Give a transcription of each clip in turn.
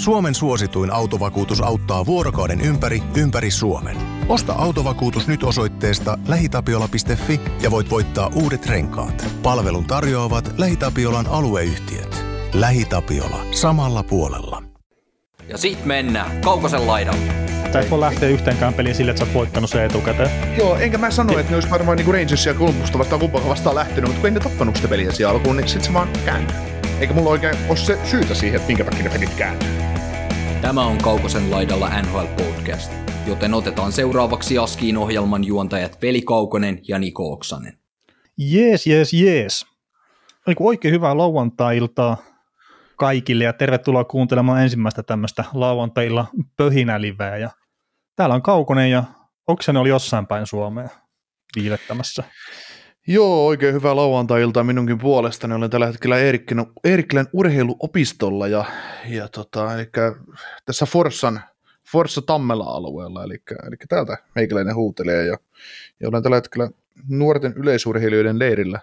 Suomen suosituin autovakuutus auttaa vuorokauden ympäri Suomen. Osta autovakuutus nyt osoitteesta lähitapiola.fi ja voit voittaa uudet renkaat. Palvelun tarjoavat LähiTapiolan alueyhtiöt. LähiTapiola samalla puolella. Ja sit mennään Kaukosen laidalle. Sä et voi lähteä yhteenkään peliin sille, että sä oot voittanut sen etukäteen. Joo, enkä mä sano, että ne olisi varmaan niin Rangersia ja Columbusta vastaan lähtenyt, mutta kun ei ne tappanut sitä peliä siellä alkuun, niin sit se vaan kääntyy. Eikä mulla oikein ole se syytä siihen, että minkä takia ne pelit kääntyy. Tämä on Kaukosen laidalla NHL-podcast, joten otetaan seuraavaksi Askiin ohjelman juontajat Veli Kaukonen ja Nico Oksanen. Jees. Oikein hyvää lauantai-iltaa kaikille ja tervetuloa kuuntelemaan ensimmäistä tämmöistä lauantai-illan pöhinäliveä. Ja täällä on Kaukonen ja Oksanen oli jossain päin Suomea viilettämässä. Joo, oikein hyvää lauantai-iltaa minunkin puolestani. Olen tällä hetkellä Eerikkilän urheiluopistolla ja eli tässä Forssa-Tammela-alueella, eli täältä meikäläinen huutelee ja olen tällä hetkellä nuorten yleisurheilijoiden leirillä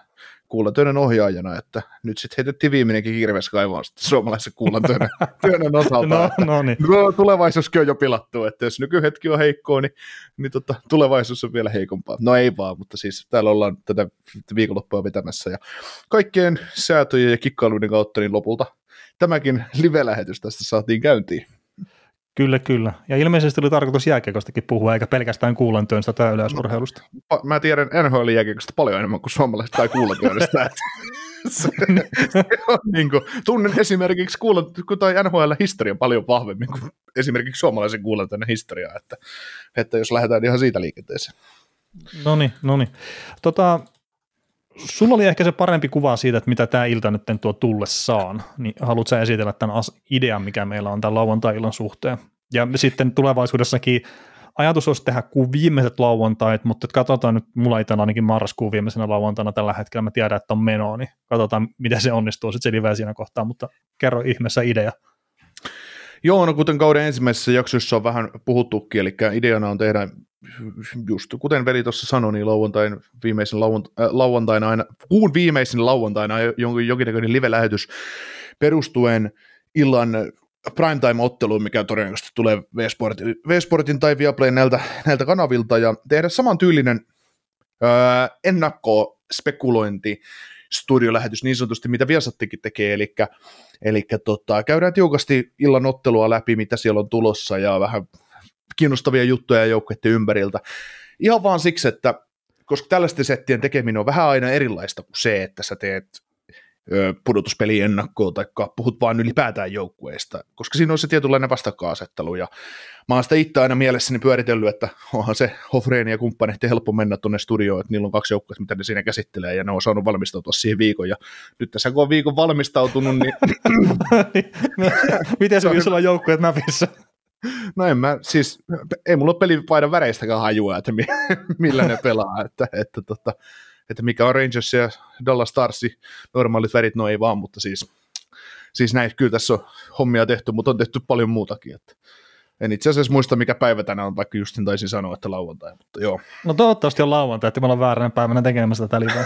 kuulantöiden ohjaajana, että nyt sitten heitettiin viimeinenkin kirves kaivaa suomalaisen kuulantöiden osalta. No niin. Tulevaisuuskin on jo pilattu, että jos nykyhetki on heikkoa, niin tulevaisuus on vielä heikompaa. No ei vaan, mutta siis täällä ollaan tätä viikonloppua vetämässä ja kaikkien säätöjen ja kikkailuiden kautta niin lopulta tämäkin live-lähetys tästä saatiin käyntiin. Kyllä. Ja ilmeisesti oli tarkoitus jääkiekostakin puhua, eikä pelkästään kuulantyöstä tai yleisurheilusta. Mä tiedän NHL-jääkiekosta paljon enemmän kuin suomalaiset tai kuulantyöstä. Niin tunnen esimerkiksi NHL-historian paljon vahvemmin kuin esimerkiksi suomalaisen kuulantyön historiaa, että jos lähdetään ihan siitä liikenteeseen. No niin. Sulla oli ehkä se parempi kuva siitä, että mitä tämä ilta nyt tuo tullessaan, niin haluatko sä esitellä tämän idean, mikä meillä on tämän lauantai-illan suhteen? Ja sitten tulevaisuudessakin ajatus olisi tehdä kuin viimeiset lauantait, mutta katsotaan nyt, mulla itsellä ainakin marraskuun viimeisenä lauantaina tällä hetkellä, mä tiedän, että on menoa, niin katsotaan, miten se onnistuu sitten se live siinä kohtaa, mutta kerro ihmeessä idea. Joo, no kuten kauden ensimmäisessä jaksossa on vähän puhuttukin, eli ideana on tehdä just kuten Veli tuossa sanoi, niin kuun viimeisenä lauantaina jonkinnäköinen live-lähetys perustuen illan primetime-otteluun, mikä todennäköisesti tulee V-Sportin tai Viaplayn näiltä kanavilta, ja tehdä samantyylinen ennakkospekulointi studiolähetys niin sanotusti, mitä Viasattikin tekee, eli käydään tiukasti illan ottelua läpi, mitä siellä on tulossa, ja vähän kiinnostavia juttuja joukkueiden ympäriltä. Ihan vaan siksi, että koska tällaisten settien tekeminen on vähän aina erilaista kuin se, että sä teet pudotuspeliin ennakkoa tai puhut vaan ylipäätään joukkueista, koska siinä on se tietynlainen vastakkainasettelu, ja mä oon sitä itse aina mielessäni pyöritellyt, että onhan se Hofreen ja kumppaneiden helppo mennä tuonne studioon, että niillä on kaksi joukkuetta, mitä ne siinä käsittelee, ja ne on saanut valmistautua siihen viikon, ja nyt tässä kun on viikon valmistautunut, niin... Miten se on, jos sulla on joukkueet näpissä? No ei mulla ole pelipaidan väreistäkään hajua, että millä ne pelaa, että mikä on Rangers ja Dallas Starsin normaalit värit, no ei vaan, mutta siis näin, kyllä tässä on hommia tehty, mutta on tehty paljon muutakin, että en itse asiassa muista, mikä päivä tänään on, vaikka justin taisin sanoa, että lauantai, mutta joo. No toivottavasti on lauantai, että me ollaan vääränä päivänä tekemässä tätä liikaa.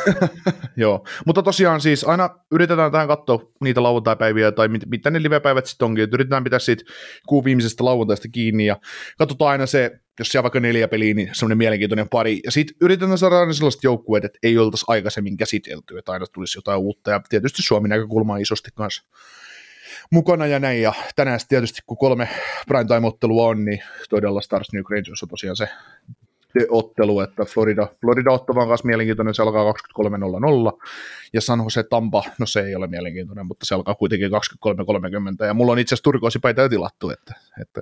Joo, mutta tosiaan siis aina yritetään tähän katsoa niitä lauantaipäiviä tai mitä ne livepäivät sitten onkin, että yritetään pitää siitä kuun viimeisestä lauantaista kiinni ja katsotaan aina se, jos siellä vaikka 4 peliä, niin semmoinen mielenkiintoinen pari. Ja sitten yritetään saada aina sellaiset joukkueet, että ei oltaisi aikaisemmin käsitelty, että aina tulisi jotain uutta ja tietysti Suomen näkökulmaa isosti kanssa mukana ja näin, ja tänään tietysti kun 3 primetime-ottelua on, niin todella Stars New Rangers on tosiaan se ottelu, että Florida Ottavan kanssa mielenkiintoinen, se alkaa 23.00, ja San Jose Tampa, no se ei ole mielenkiintoinen, mutta se alkaa kuitenkin 23.30, ja mulla on itse asiassa turkoosipäitä tilattu, että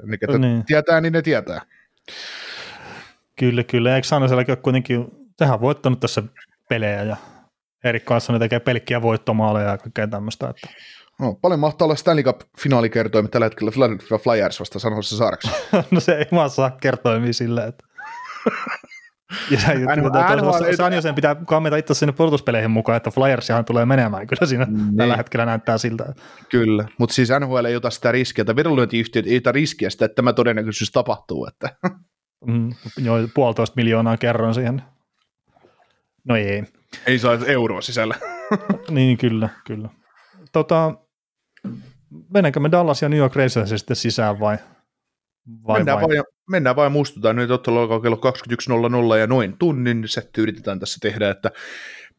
ne ketä tietää, niin ne tietää. Kyllä, eikö San Josellakin ole kuitenkin, sehän voittanut tässä pelejä, ja Erik kanssa ne tekee pelkkiä voittomaaleja ja kaikkea tämmöistä, että... No, paljon mahtaa olla Stanley Cup-finaalikertoimet tällä hetkellä Flyers vasta San Jose Sharks. No se ei vaan saa kertoimia silleen, että... San Joseen pitää kammeta itse sinne pudotuspeleihin mukaan, että Flyersiahan tulee menemään. Kyllä siinä tällä hetkellä näyttää siltä. Kyllä, mutta siis NHL ei ota sitä riskiä, tai vedonlyöntiyhtiöt ei ota riskiä sitä, että tämä todennäköisyys tapahtuu. Että. Joo, 1,5 miljoonaa kerron siihen. No ei. Ei saa euroa sisällä. Niin, kyllä. Mennäänkö me Dallas ja New York Rangersin sitten sisään vai? Mennään vaan muistutaan nyt ottelu alkaa kello 21.00 ja noin tunnin setty yritetään tässä tehdä, että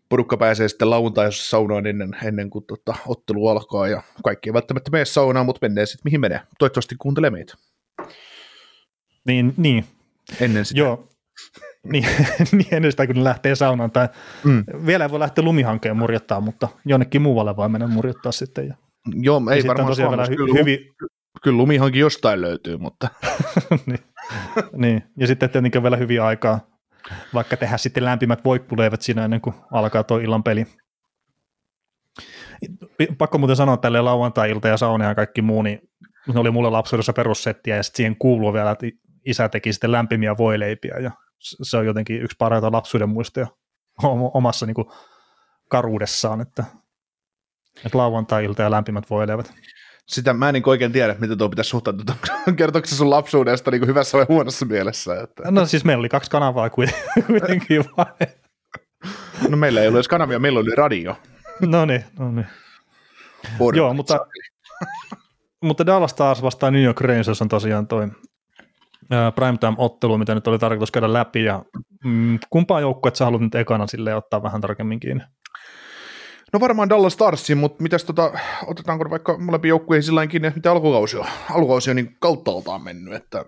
porukka pääsee sitten lauantaisessa saunaan ennen kuin ottelu alkaa ja kaikki ei välttämättä mene saunaan, mutta menee sitten mihin menee. Toivottavasti kuuntelee meitä. Niin. Ennen sitä. Joo. Niin ennen sitä, kun ne lähtee saunaan. Tai vielä ei voi lähteä lumihankeen murjottaa, mutta jonnekin muualle voi mennä murjottaa sitten. Joo, ei varmaan saunaan. Kyllä lumihanki jostain löytyy, mutta... niin. Ja sitten tietenkin vielä hyviä aikaa, vaikka tehdään sitten lämpimät voippuleivät siinä ennen kuin alkaa tuo illan peli. Pakko muuten sanoa tälleen lauantai-ilta ja sauna ja kaikki muu, niin ne oli mulle lapsuudessa perussettiä ja sitten siihen kuuluu vielä, että isä teki sitten lämpimiä voileipiä ja se on jotenkin yksi parhaita lapsuuden muistoja omassa niin kuin karuudessaan, että lauantai-ilta ja lämpimät voileivät. Sitä mä en niin oikein tiedä, mitä tuo pitäisi suhtautua. Kertoiko se sun lapsuudesta niin hyvässä vai huonossa mielessä? Että... No siis meillä oli 2 kanavaa kuitenkin vai? No meillä ei ollut edes kanavia, meillä oli radio. No niin. Joo, mutta Dallas Stars vastaan New York Rangers on tosiaan toi primetime-ottelu, mitä nyt oli tarkoitus käydä läpi. Ja, kumpaan joukkueet sä haluat nyt ekana silleen ottaa vähän tarkemmin kiinni? No varmaan Dallas Starsin, mutta mitäs otetaanko vaikka molempiin joukkueihin silläinkin, että mitä alkukausi on niin kautta altaan mennyt, että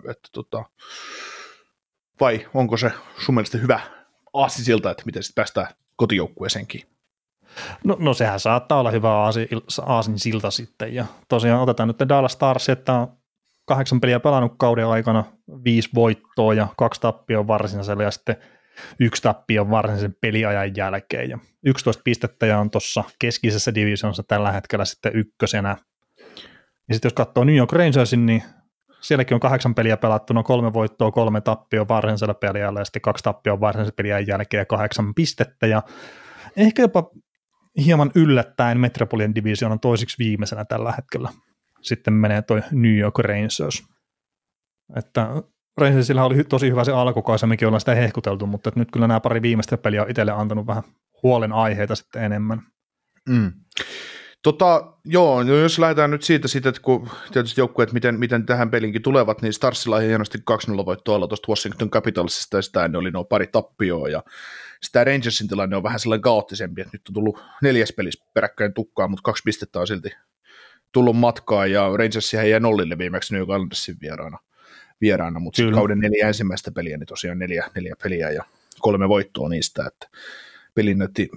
vai onko se sun mielestä hyvä aasi siltä, että miten sitten päästään kotijoukkueeseenkin? No sehän saattaa olla hyvä aasin silta sitten, ja tosiaan otetaan nyt Dallas Stars, että on 8 peliä pelannut kauden aikana, 5 voittoa ja 2 tappioon varsinaiselle, ja sitten 1 tappio varsinaisen peliajan jälkeen ja 11 pistettä ja on tuossa keskisessä divisionissa tällä hetkellä sitten ykkösenä. Ja sitten jos katsoo New York Rangersin, niin sielläkin on 8 peliä pelattuna, 3 voittoa, 3 tappioa varsinaisella peliajalla ja sitten 2 tappioa varsinaisen peliajan jälkeen ja 8 pistettä ja ehkä jopa hieman yllättäen Metropolian division on toiseksi viimeisenä tällä hetkellä. Sitten menee toi New York Rangers. Että Rangersillä oli tosi hyvä se alkukausi, mekin ollaan sitä hehkuteltu, mutta nyt kyllä nämä pari viimeistä peliä on itselle antanut vähän huolenaiheita sitten enemmän. Mm. Joo, jos lähdetään nyt siitä että kun tietysti joukkueet, miten tähän pelinkin tulevat, niin Starsilla ei hienosti 2-0 voittoa alla tuosta Washington Capitalsista, ja sitä ne oli nuo pari tappioa, ja sitä Rangersin tilanne on vähän sellainen kaoottisempi, että nyt on tullut 4. pelissä peräkkäin tukkaan, mutta 2 pistettä on silti tullut matkaan, ja Rangersihän jäi 0:lle viimeksi New Islandersin vieraana, mutta sitten kauden 4 ensimmäistä peliä, niin tosiaan 4 peliä ja 3 voittoa niistä, että peli näytti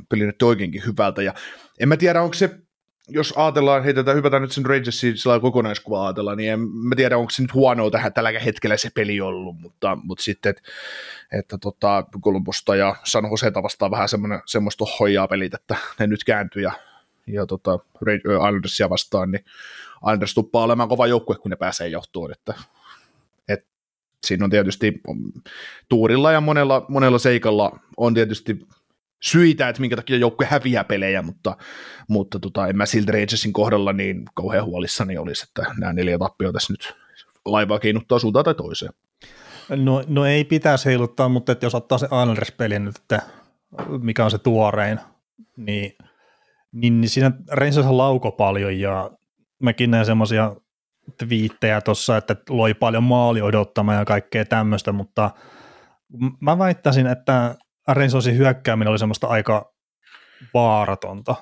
oikeinkin hyvältä, ja en mä tiedä, onko se, jos ajatellaan, hypätään nyt sen Rangersin sillä kokonaiskuva ajatellaan, niin en mä tiedä, onko se nyt huonoa tähän tällä hetkellä se peli ollut, mutta sitten, että Columbusta ja San Joseta vastaan vähän semmoista hoijaa pelit, että ne nyt kääntyy ja Islandersia vastaan, niin Islanders tuppaa olemaan kova joukkue, kun ne pääsee johtoon, että siinä on tietysti tuurilla ja monella seikalla on tietysti syitä, että minkä takia joukkue häviää pelejä, mutta en mä silti Rangersin kohdalla niin kauhean huolissani olisi, että nämä 4 tappioa tässä nyt laivaa keinuttaa suuntaan tai toiseen. No ei pitäisi heiluttaa, mutta että jos ottaa se Islanders-peli nyt, että mikä on se tuorein, niin siinä Rangers lauko paljon ja mäkin näen semmoisia twiittejä tuossa, että loi paljon maali odottamaan ja kaikkea tämmöistä, mutta mä väittäisin, että Rangersin hyökkääminen oli semmoista aika vaaratonta.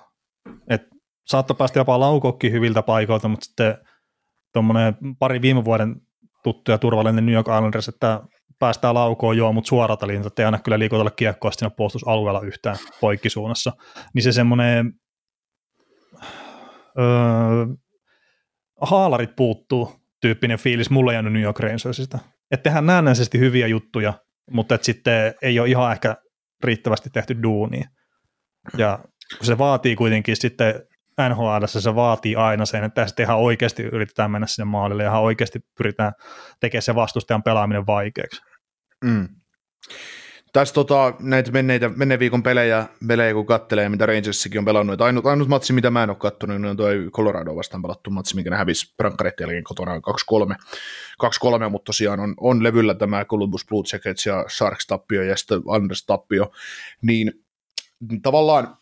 Että saattoi päästä jopa laukoakin hyviltä paikoilta, mutta sitten tuommoinen pari viime vuoden tuttu ja turvallinen New York Islanders, että päästään laukoon joo, mutta suoralta linjalta, ettei aina kyllä liikutella kiekkoa siinä puolustusalueella yhtään poikkisuunnassa. Niin se semmoinen... haalarit puuttuu tyyppinen fiilis mulle jäänyt New York Rangersista. Että tehdään näennäisesti hyviä juttuja, mutta sitten ei ole ihan ehkä riittävästi tehty duunia. Ja se vaatii kuitenkin sitten NHL:ssä se vaatii aina sen, että sitten ihan oikeasti yritetään mennä sinne maalille ja ihan oikeasti pyritään tekemään se vastustajan pelaaminen vaikeaksi. Mm. Tässä näitä menneen viikon pelejä kun katselee, mitä Rangersikin on pelannut. Ainut matsi, mitä mä en ole kattonut, niin on tuo Colorado vastaan pelattu matsi, minkä ne hävisi rankkareiden jälkeen kotonaan 2-3, mutta tosiaan on levyllä tämä Columbus Blue Jackets ja Sharks-tappio ja sitten Anders-tappio. Niin tavallaan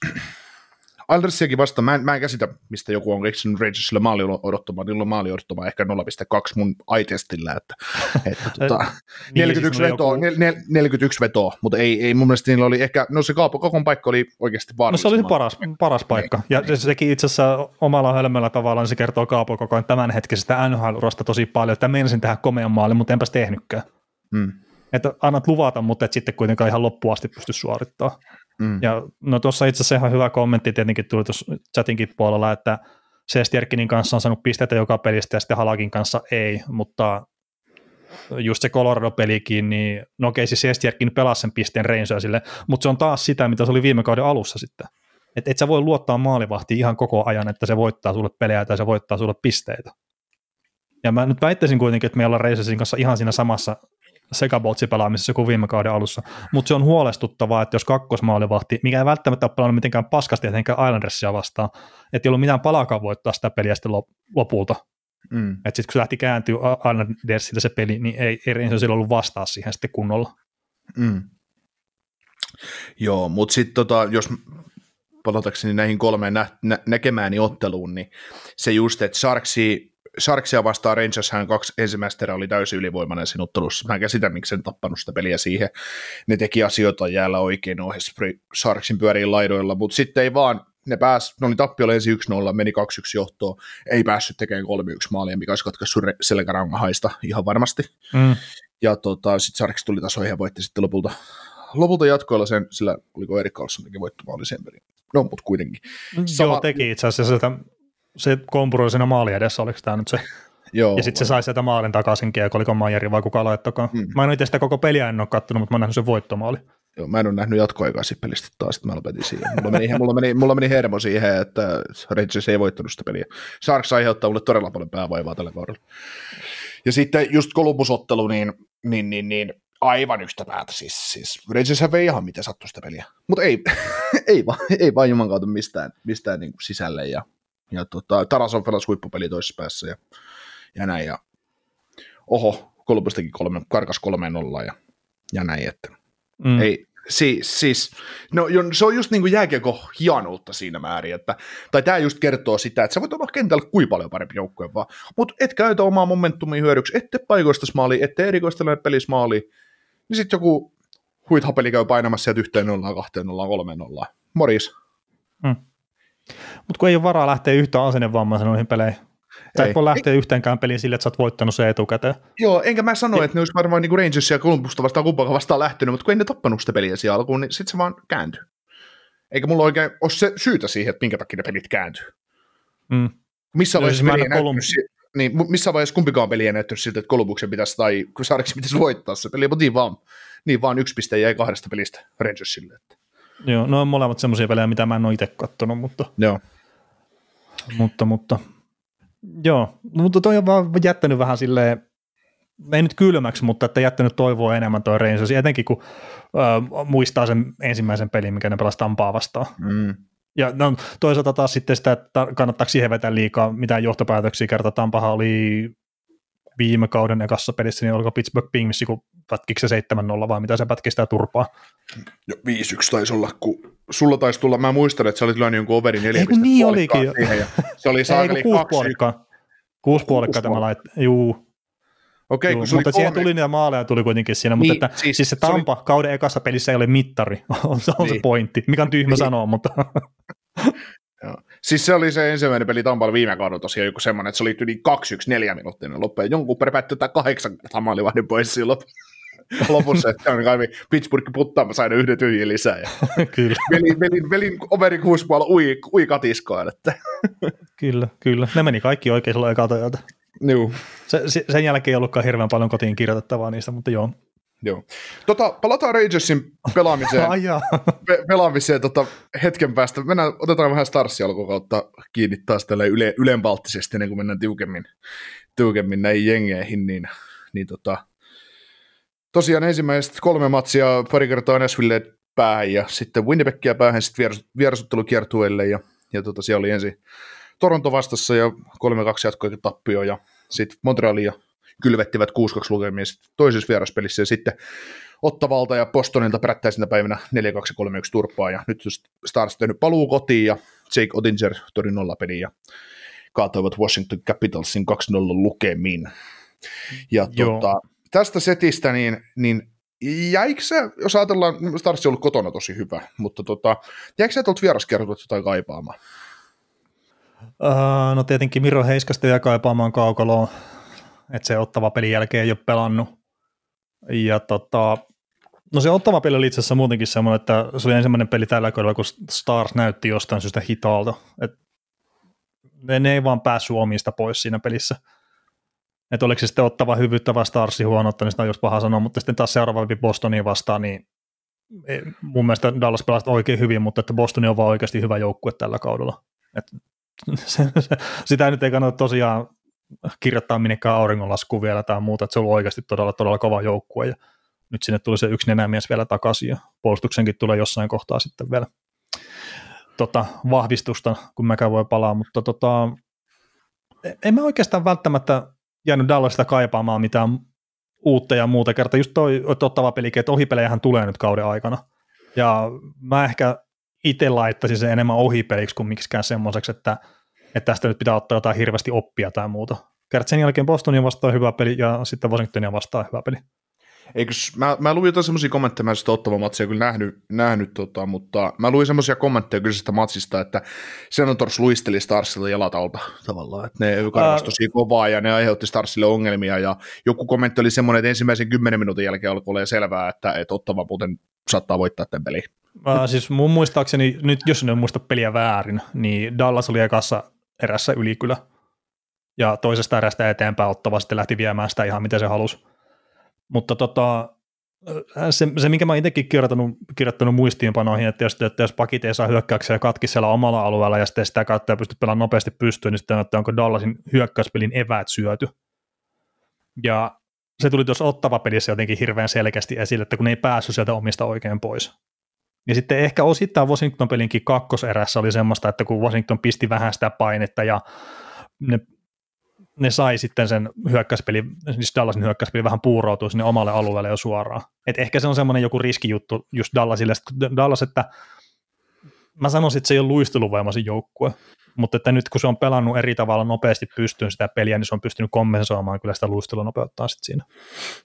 Andersiakin vastaan, mä en käsitä, mistä joku on keksinyt Rangersille maali odottamaan, niillä on maali odottamaan ehkä 0,2 mun ai-testillä, että 41 vetoa, mutta ei mun mielestä niillä oli ehkä, no se Kaapo Kakon paikka oli oikeasti vaarallisemmin. No se oli se paras paikka, ja sekin itse asiassa omalla hölmöllä tavallaan se kertoo Kaapo Kakon tämänhetkisestä NHL-urasta tosi paljon, että menisin tähän komean maalin, mutta enpäs tehnytkään. Mm. Että annat luvata, mutta et sitten kuitenkaan ihan loppuun asti pysty suorittamaan. Mm. Ja no tuossa itse asiassa ihan hyvä kommentti tietenkin tuli tuossa chatinkin puolella, että Shesterkinin kanssa on saanut pisteitä joka pelistä ja sitten Halakin kanssa ei, mutta just se Colorado-pelikin, niin no okei, siis Shesterkin pelasi sen pisteen Reinsoja sille, mutta se on taas sitä, mitä se oli viime kauden alussa sitten. Että et sä voi luottaa maalivahtiin ihan koko ajan, että se voittaa sulle pelejä tai se voittaa sulle pisteitä. Ja mä nyt väittäisin kuitenkin, että me ollaan Reinsojen kanssa ihan siinä samassa sekabotsi pelaamisessa kuin viime kauden alussa, mutta se on huolestuttavaa, että jos kakkosmaalivahti, mikä ei välttämättä ole pelannut mitenkään paskasti, etenkään Islandersia vastaan, että ei ollut mitään palaakaan voittaa sitä peliä sitten lopulta. Mm. Että sitten kun se lähti kääntyä Islandersilta se peli, niin ei Reinson silloin ollut vastaa siihen sitten kunnolla. Mm. Joo, mutta sitten jos palatakseni näihin kolmeen näkemääni otteluun, niin se just, että Sharksia vastaan Rangershän 2 ensimmäistä erää oli täysin ylivoimainen sen ottelussa. Mä en käsitä, miksi en tappanut sitä peliä siihen. Ne teki asioita jäällä oikein ohessa Sharksin pyöriin laidoilla, mutta sitten ei vaan, ne oli tappiolla ensin 1-0, meni 2-1 johtoon, ei päässyt tekemään 3-1 maalia, mikä olisi katkaissut selkärangahaista ihan varmasti. Mm. Ja sitten Sharks tuli tasoihin ja voitti sitten lopulta jatkoilla sen, sillä oliko Erik Karlssonkin voittomaali sen pelin. No, mutta kuitenkin. Joo, teki itse asiassa se kompuroi siinä maali edessä, oliko tämä nyt se? Joo, ja sitten se sai sieltä maalin takaisin kiekko, oliko Maijari vai kuka laittakaan. Mm. Mä en itse sitä koko peliä en ole kattonut, mutta mä oon nähnyt sen voittomaali. Joo, mä en ole nähnyt jatkoaikaa siitä pelistä taas, että mä lopetin siihen. Mulla meni hermo siihen, että Rangers ei voittanut sitä peliä. Sharks aiheuttaa mulle todella paljon päävaivaa tällä kaudella. Ja sitten just Columbus-ottelu, niin aivan yhtä päätä. Siis Rangershän vei ihan miten sattui sitä peliä. Mutta ei vaan juman kautta mistään niin kuin sisälle ja Taras on pelas huippupeli toisessa päässä ja näin, ja oho, Kolumbustakin karkas 3-0 ja näin, että ei, siis no, se on just niin kuin jääkiekko hienoutta siinä määrin, että, tai tämä just kertoo sitä, että sä voit olla kentällä kuin paljon parempi joukkojen vaan, mutta et käytä omaa momentumia hyödyksi, ette paikoistas maaliin, ette erikoistele pelissä maaliin, niin sitten joku huithapeli käy painamassa sieltä 1-0, 2-0, 3-0, morjens. Mutta kun ei ole varaa lähteä yhtään asennevammaisen noihin peleihin. Tai kun lähtee yhteenkään peliin sille, että sä oot voittanut sen etukäteen. Joo, enkä mä sano, että ne olisi varmaan niinku Rangers ja Columbusta vastaan kumpaakaan vastaan lähtenyt, mutta kun ei ne tappanut sitä peliä siihen alkuun, niin sit se vaan kääntyy. Eikä mulla oikein ole se syytä siihen, että minkä takia ne pelit kääntyy. Mm. Missä vaiheessa kumpikaan peliä ei näyttänyt siltä, että Columbuksen pitäisi tai Sharksin pitäisi voittaa se peli, mutta niin vaan 1 piste jäi 2 pelistä Rangersille, että. Joo, no on molemmat semmoisia pelejä, mitä mä en ole itse kattonut, mutta. Joo. Mutta. Joo, mutta toi on vaan jättänyt vähän silleen, ei nyt kylmäksi, mutta että jättänyt toivoa enemmän toi Rangers, etenkin kun muistaa sen ensimmäisen pelin, mikä ne pelasi Tampaa vastaan. Mm. Ja no, toisaalta taas sitten sitä, että kannattaako siihen vetää liikaa mitään johtopäätöksiä, kertaa Tampahan oli viime kauden ekassa pelissä, niin oliko Pittsburgh Penguins, kun pätkikö se 7-0, vai mitä se pätki sitä turpaa? Jo 5-1 taisi olla, kun sulla taisi tulla, mä muistan, että sä olit lyönyt jonkun overi 4 pistettä niin puolikkaan siihen, ja se oli saakeli 2. 6 puolikkaan tämä laitti, juu. Okei, juu. Mutta siihen tuli niitä maaleja tuli kuitenkin siinä, niin, mutta että, siis se Tampa oli kauden ekassa pelissä ei ole mittari, on niin. Se pointti, mikä on tyhmä niin. Sanoa, mutta. Joo. Siis se oli se ensimmäinen peli Tampalla viime kaudella tosiaan joku semmoinen, että se oli yli 2-1-4 minuuttinen loppuun. Jonkun päättyi tämä 8 kertaa maalivahdin pois siinä lopussa, että on kai Pittsburgh puttaamassa aina 1 tyhjä lisää. Ja kyllä. Velin overi 6,5 ui katiskoon. Kyllä. Ne meni kaikki oikein silloin ekatojalta. Joo. Sen jälkeen ei ollutkaan hirveän paljon kotiin kirjoitettavaa niistä, mutta joo. Joo. Palataan Rangersin pelaamiseen, pelaamiseen hetken päästä. Mennään, otetaan vähän Starsia alkukautta kiinni taas tälle ylenpalttisesti, ennen kuin mennään tiukemmin näihin jengeihin. Tosiaan ensimmäiset 3 matsia pari kertaa Nashvilleen päähän ja sitten Winnipegia päähän, sitten vierasottelukiertueelle. Ja siellä oli ensin Toronto vastassa ja 3-2 jatkoi tappio ja sitten Montrealia. kylvettivät 6-2 lukemia toisessa vieraspelissä, ja sitten Ottavalta ja Bostonilta perättäisenä päivänä 4-2-3-1 turppaa, ja nyt Stars tehnyt paluu kotiin, ja Jake Oettinger tori 0-peliin, ja kaatoivat Washington Capitalsin 2-0 lukemiin. Ja tästä setistä, niin jäikö sä, jos ajatellaan, Stars on ollut kotona tosi hyvä, mutta jäikö sä tuolta vieraskerrot jotain kaipaamaan? No tietenkin Miro Heiskasta jää kaipaamaan kaukaloon, että se Ottava pelin jälkeen ei ole pelannut. Ja no se Ottava peli oli itse asiassa muutenkin semmoinen, että se oli ensimmäinen peli tällä kaudella, kun Stars näytti jostain syystä hitaalta. Et ne ei vaan päässyt omista pois siinä pelissä. Että oliko se sitten Ottava hyvyyttä vai Starsi huonoutta, niin sitä on just paha sanoa, mutta sitten taas seuraava läpi Bostonia vastaan, niin mun mielestä Dallas pelasi oikein hyvin, mutta että Bostoni on vaan oikeasti hyvä joukkue tällä kaudella. Et sitä nyt ei kannata tosiaan kirjoittaa minnekään auringonlaskuun vielä tai muuta, että se on ollut oikeasti todella, todella kova joukkue, ja nyt sinne tuli se yksi nenämies vielä takaisin, ja puolustuksenkin tulee jossain kohtaa sitten vielä vahvistusta, kun mäkään voi palaa, mutta en mä oikeastaan välttämättä jäänyt Dallasista kaipaamaan mitään uutta ja muuta kertaa, just toi Ottava pelikin, että ohipelejähän tulee nyt kauden aikana, ja mä ehkä itse laittaisin sen enemmän ohipeliksi kuin miksikään semmoiseksi, että tästä nyt pitää ottaa jotain hirveästi oppia tai muuta. Kertaa sen jälkeen Bostonia vastaan hyvä peli ja sitten Washingtonia vastaan hyvä peli. Eikös, mä luin jotain semmoisia kommentteja, mä en sitä Ottavan matsia kyllä nähnyt mutta mä luin semmoisia kommentteja kyllä sitä matsista, että Senators luisteli Starsilta jalat alta tavallaan, että ne karvasi tosi kovaa ja ne aiheutti Starsille ongelmia, ja joku kommentti oli semmoinen, että ensimmäisen 10 minuutin jälkeen alkoi olemaan selvää, että Ottava muuten saattaa voittaa tämän pelin. Siis mun muistaakseni, nyt jos en muista peliä väärin, niin Dallas oli ekassa erässä ylikylä, ja toisesta erästä eteenpäin Ottava sitten lähti viemään sitä ihan miten se halusi. Mutta se minkä mä itsekin kirjoittanut muistiinpanoihin, että jos pakit ei saa hyökkäyksiä katki siellä omalla alueella ja sitten sitä kautta ei pysty pelaamaan nopeasti pystyyn, niin sitten että onko Dallasin hyökkäyspelin eväät syöty. Ja se tuli tuossa Ottava-pelissä jotenkin hirveän selkeästi esille, että kun ne ei päässyt sieltä omista oikein pois. Ja sitten ehkä osittain Washington-pelinkin kakkoserässä oli semmoista, että kun Washington pisti vähän sitä painetta ja ne sai sitten sen hyökkäyspeli, siis Dallasin hyökkäyspeli vähän puuroutua sinne omalle alueelle jo suoraan. Et ehkä se on semmoinen joku riskijuttu just Dallasille. Dallas, että mä sanoisin, että se ei ole luisteluvoimaisin joukkue, mutta että nyt kun se on pelannut eri tavalla nopeasti pystyyn sitä peliä, niin se on pystynyt kompensoimaan kyllä sitä luistelunopeuttaan sitten siinä.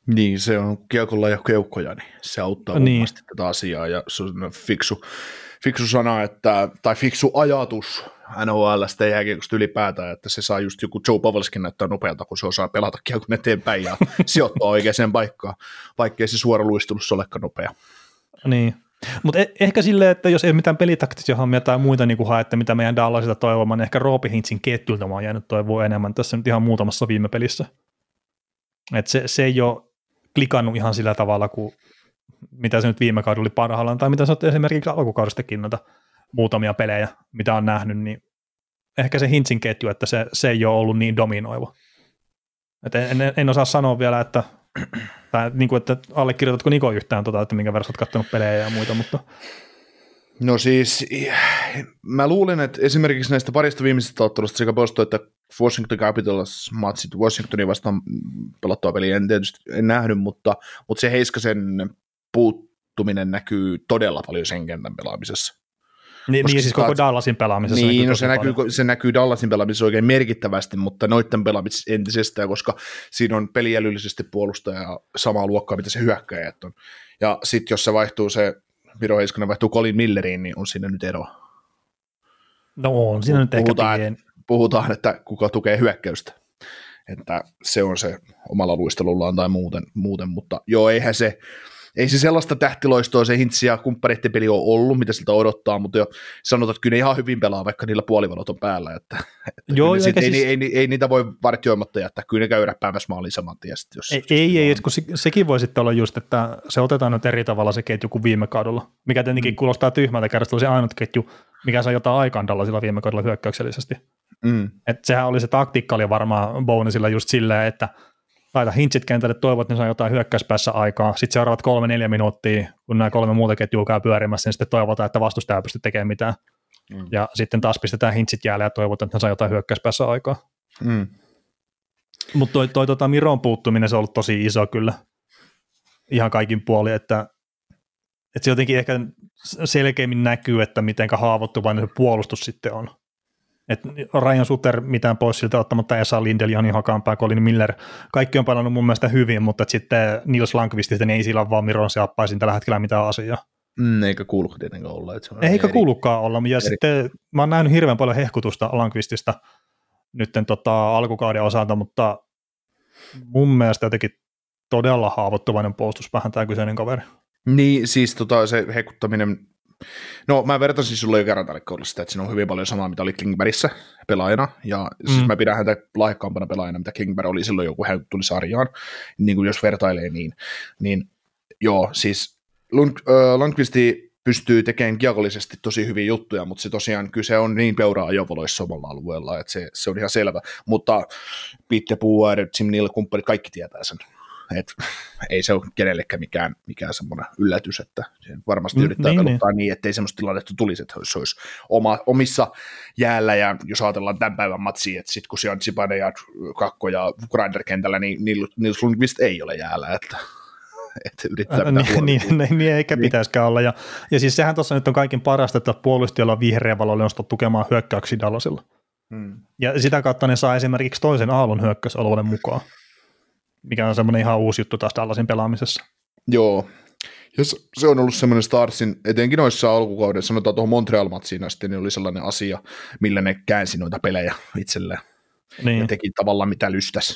Niin, se on kiekolla ja keuhkoja, niin se auttaa varmasti tätä asiaa, ja se on fiksu sana, tai fiksu ajatus NHL:stä ja jääkiekosta ylipäätään, että se saa just joku Joe Pavelski näyttää nopealta, kun se osaa pelata kiekon eteenpäin ja sijoittaa oikeaan paikkaan, vaikkei se suora luistelussa olekaan nopea. Niin, mutta ehkä silleen, että jos ei mitään pelitaktisia hommia tai muita niin haette, mitä meidän Dallasilta toivomaan, niin ehkä Roope Hintzin ketjulta mä oon jäänyt toivoa enemmän tässä nyt ihan muutamassa viime pelissä. Että se ei ole klikannut ihan sillä tavalla, kuin mitä se nyt viime kaudella oli parhaillaan, tai mitä se on esimerkiksi alkukaudestakin noita muutamia pelejä, mitä on nähnyt, niin ehkä se Hintzin ketju, että se ei ole ollut niin dominoiva. En osaa sanoa vielä, tai niin kuin, että allekirjoitatko Niko yhtään että minkä verran olet katsonut pelejä ja muita, mutta... No siis, mä luulen, että esimerkiksi näistä parista viimeisistä ottelusta sekä Boston että Washington Capitals matsit Washingtonin vastaan pelattua peliä en tietysti nähnyt, mutta se Heiskasen puuttuminen näkyy todella paljon sen kentän pelaamisessa. Niin siis koko Dallasin pelaamisessa. Niin, se näkyy Dallasin pelaamisessa oikein merkittävästi, mutta noitten pelaamisessa entisestään, koska siinä on peliälyllisesti puolustaja samaa luokkaa, mitä se hyökkäjät on. Ja sitten jos se vaihtuu se, Miro Heiskanen vaihtuu Colin Milleriin, niin on siinä nyt ero. No on siinä nyt ehkä puhutaan, että kuka tukee hyökkäystä. Että se on se omalla luistelullaan tai muuten, mutta joo, eihän se... Ei se sellaista tähtiloistoa se Hintz ja kumppaneiden peli on ollut, mitä siltä odottaa, mutta jo sanotaan, että kyllä ne ihan hyvin pelaa, vaikka niillä puolivalot on päällä. Että joo, ei niitä voi vartioimatta jättää, kyllä ne käy räppäämässä maaliin saman tien. Ei kun sekin voi sitten olla just, että se otetaan nyt eri tavalla se ketju kuin viime kaudella, mikä tietenkin kuulostaa tyhmältä käydä, se ainut ketju, mikä sai jotain aikaan Dallasilla viime kaudella hyökkäyksellisesti. Että sehän oli se taktiikka, oli varmaan bonusilla just silleen, että laita Hintzit kentälle, toivot, että ne saa jotain hyökkäyspäässä aikaa. Sitten seuraavat 3-4 minuuttia, kun nämä 3 muuta ketjua käy pyörimässä, niin sitten toivotaan, että vastustaja ei pysty tekemään mitään. Ja sitten taas pistetään Hintzit jäälle ja toivotaan, että ne saa jotain hyökkäyspäässä aikaa. Mutta toi Miron puuttuminen, se on ollut tosi iso kyllä ihan kaikin puolin, että se jotenkin ehkä selkeämmin näkyy, että miten haavoittuvainen se puolustus sitten on. Et Ryan Suter mitään pois siltä ottamatta, Esa Lindell, Jani Hakanpää, Colin Miller, kaikki on pelannut mun mielestä hyvin, mutta sitten Nils Lundkvist, niin ei sillä vaan Miron se appaisin tällä hetkellä mitään asiaa. Eikä kuulu tietenkään olla. Eikä kuulukaan olla, ja sitten mä oon nähnyt hirveän paljon hehkutusta Lundqvistista nytten alkukauden osalta, mutta mun mielestä jotenkin todella haavoittuvainen puolustus vähän tämä kyseinen kaveri. Niin, siis se hehkuttaminen, no mä vertasin sulle jo kerran tälle kohdalla sitä, että siinä on hyvin paljon samaa, mitä oli Klingbergissä pelaajana, ja siis mä pidän häntä lahjakkaampana pelaajana, mitä Klingberg oli silloin, kun hän tuli sarjaan, niin kuin jos vertailee niin joo, siis Lundqvisti pystyy tekemään kiekollisesti tosi hyviä juttuja, mutta se tosiaan kyse on niin peuraa ajovaloissa omalla alueella, että se on ihan selvä. Mutta Pete Puer, Jim Neal, kumppanit, kaikki tietää sen. Et, ei se ole kenellekään mikään semmoinen yllätys, että varmasti yrittää pelottaa niin, ettei semmoista tilannetta tulisi, että se olisi omissa jäällä. Ja jos ajatellaan tämän päivän matsia, että sitten kun se on Zipanen ja Kakko ja Kreider kentällä, niin Nils Lundqvist ei ole jäällä, että... Niin eikä pitäisikään olla. Ja siis sehän tuossa nyt on kaikin parasta, että puolustajalla on vihreä valo nostaa tukemaan hyökkäyksiä Dallasilla. Ja sitä kautta ne saa esimerkiksi toisen aallon hyökkäysalueen mukaan, mikä on semmoinen ihan uusi juttu taas Dallasin pelaamisessa. Joo, ja se on ollut semmoinen Starsin, etenkin noissa alkukaudessa, sanotaan tuohon Montreal-matsiin asti, niin oli sellainen asia, millä ne käänsi noita pelejä itselleen ja teki tavallaan mitä lystäsi.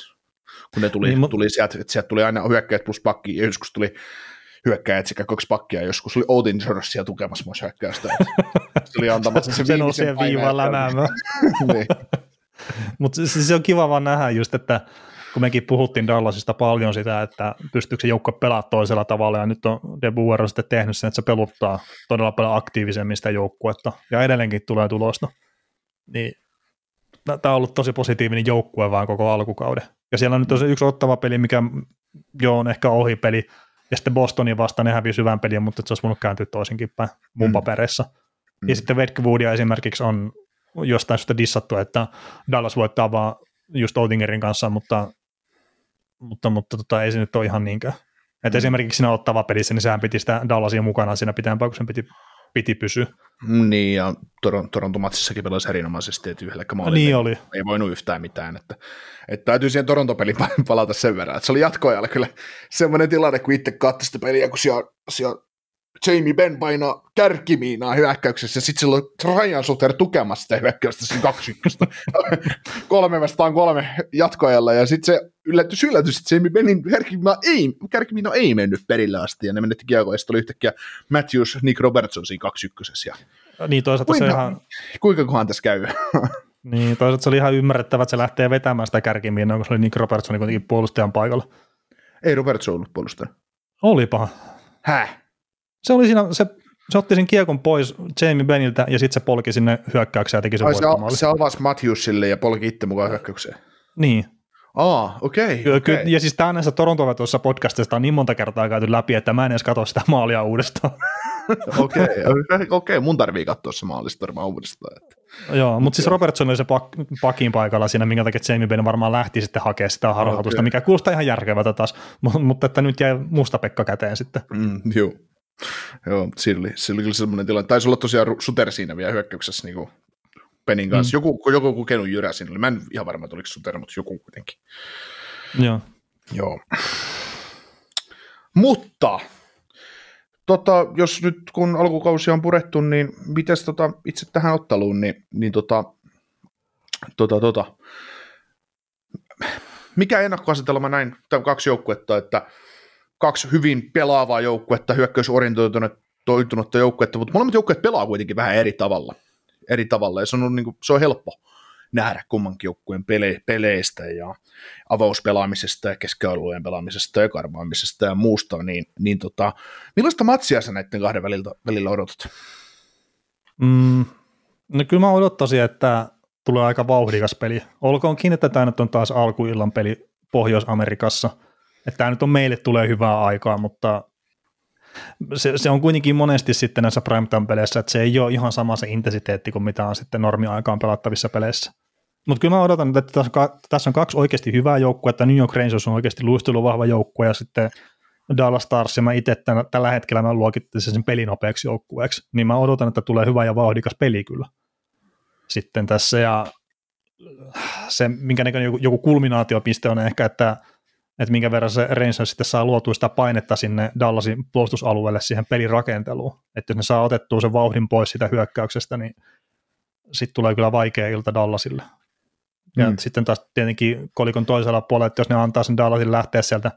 Kun ne tuli sieltä tuli aina hyökkäjät plus pakki, ja joskus tuli hyökkäjät sekä kaksi pakkia, ja joskus oli Oettinger siellä tukemassa mua hyökkäystä. Se oli antamassa sen viimeisen viivan lämäämään. Niin. Mutta se on kiva vaan nähdä just, että kun mekin puhuttiin Dallasista paljon sitä, että pystyykö se joukko pelaamaan toisella tavalla, ja nyt on De Boer sitten tehnyt sen, että se peluttaa todella paljon aktiivisemmin sitä joukkuetta, ja edelleenkin tulee tulosta. Niin. Tämä on ollut tosi positiivinen joukkue vaan koko alkukauden. Ja siellä on nyt on yksi ottava peli, mikä jo on ehkä ohipeli, ja sitten Bostonin vastaan ne hävii syvään peliä, mutta se olisi voinut kääntyä toisinkin päin mun paperissa. Ja sitten Wedgwoodia esimerkiksi on jostain syystä dissattu, että Dallas voittaa vaan just Oettingerin kanssa, mutta ei se nyt ole ihan niinkään. Että esimerkiksi siinä ottava pelissä, niin sehän piti sitä Dallasia mukana siinä pitempään, kun sen piti pysyä. Niin, ja Toronto-matsissakin pelasi erinomaisesti, että yhdelläkään maalilla ei voinut yhtään mitään. Että täytyy siihen Toronto-peliin palata sen verran. Että se oli jatkoajalla kyllä semmoinen tilanne, kun itse katsoi sitä peliä, kun siellä Jamie Benn painaa kärkimiinaa hyökkäyksessä, ja sitten silloin Ryan Suter tukemassa sitä hyökkäystä sen 2-1. 3-3 jatkoajalla, ja sitten se yllätys, että Jamie Bennin kärkimiina ei mennyt perille asti, ja ne mennetti kiekoon, ja sitten oli yhtäkkiä Matthews, Nick Robertson siinä 2-1. Niin, toisaalta se ihan... Kuinka kohan tässä käy? Niin, toisaalta se oli ihan ymmärrettävä, että se lähtee vetämään sitä kärkimiinaa, kun se oli Nick Robertson kuitenkin puolustajan paikalla. Ei Robertson ollut puolustajan. Olipahan. Häh? Se oli siinä, se otti sen kiekon pois Jamie Benniltä, ja sitten se polki sinne hyökkäykseen ja teki sen voittomaali. Se avasi Matthewsille ja polki itse mukaan hyökkäykseen. Niin. Okei. Ja siis tämä näissä Toronto-vetoissa podcastista on niin monta kertaa käyty läpi, että mä en edes katso sitä maalia uudestaan. Okei, mun tarvii katsoa se maalista varmaan uudestaan. Joo, mutta siis Robertson oli se pakin paikalla siinä, minkä takia Jamie Benn varmaan lähti sitten hakemaan sitä harhautusta, mikä kuulostaa ihan järkevältä taas, mutta että nyt jäi musta Pekka käteen sitten. Joo. Joo, siinä oli kyllä semmoinen tilanne. Taisi olla tosiaan Suter siinä vielä hyökkäyksessä niin Penin kanssa. Joku kokenut jyrä siinä oli. Mä en ihan varma, että oliko Suter, mutta joku kuitenkin. Joo. Mutta jos nyt kun alkukausia on purettu, niin mites itse tähän otteluun, niin mikä ennakkoasetelma näin, tai kaksi joukkuetta, että kaksi hyvin pelaavaa joukkuetta, hyökkäysorientoitunutta joukkuetta, mutta molemmat joukkueet pelaa kuitenkin vähän eri tavalla, ja se on helppo nähdä kummankin joukkueen peleistä ja avauspelaamisesta ja keskialueen pelaamisesta ja karvaamisesta ja muusta, niin millaista matsia sä näiden kahden välillä odotat? No kyllä mä odottaisin, että tulee aika vauhdikas peli. Olkoonkin, että tämä nyt on taas alkuillan peli Pohjois-Amerikassa. Että tämä nyt on meille tulee hyvää aikaa, mutta se on kuitenkin monesti sitten näissä primetime-peleissä, että se ei ole ihan sama se intensiteetti kuin mitä on sitten normiaikaan pelattavissa peleissä. Mutta kyllä mä odotan, että tässä on kaksi oikeasti hyvää joukkuetta. New York Rangers on oikeasti luisteluvahva joukkue ja sitten Dallas Stars, ja mä itse tällä hetkellä mä luokittaisin sen pelinopeaksi joukkueeksi, niin mä odotan, että tulee hyvä ja vauhdikas peli kyllä sitten tässä. Ja se, minkä näköinen joku kulminaatiopiste on ehkä, että minkä verran se Rangers sitten saa luotua sitä painetta sinne Dallasin puolustusalueelle siihen pelirakenteluun. Että jos ne saa otettua sen vauhdin pois sitä hyökkäyksestä, niin sitten tulee kyllä vaikea ilta Dallasille. Ja sitten taas tietenkin kolikon toisella puolella, että jos ne antaa sen Dallasin lähteä sieltä,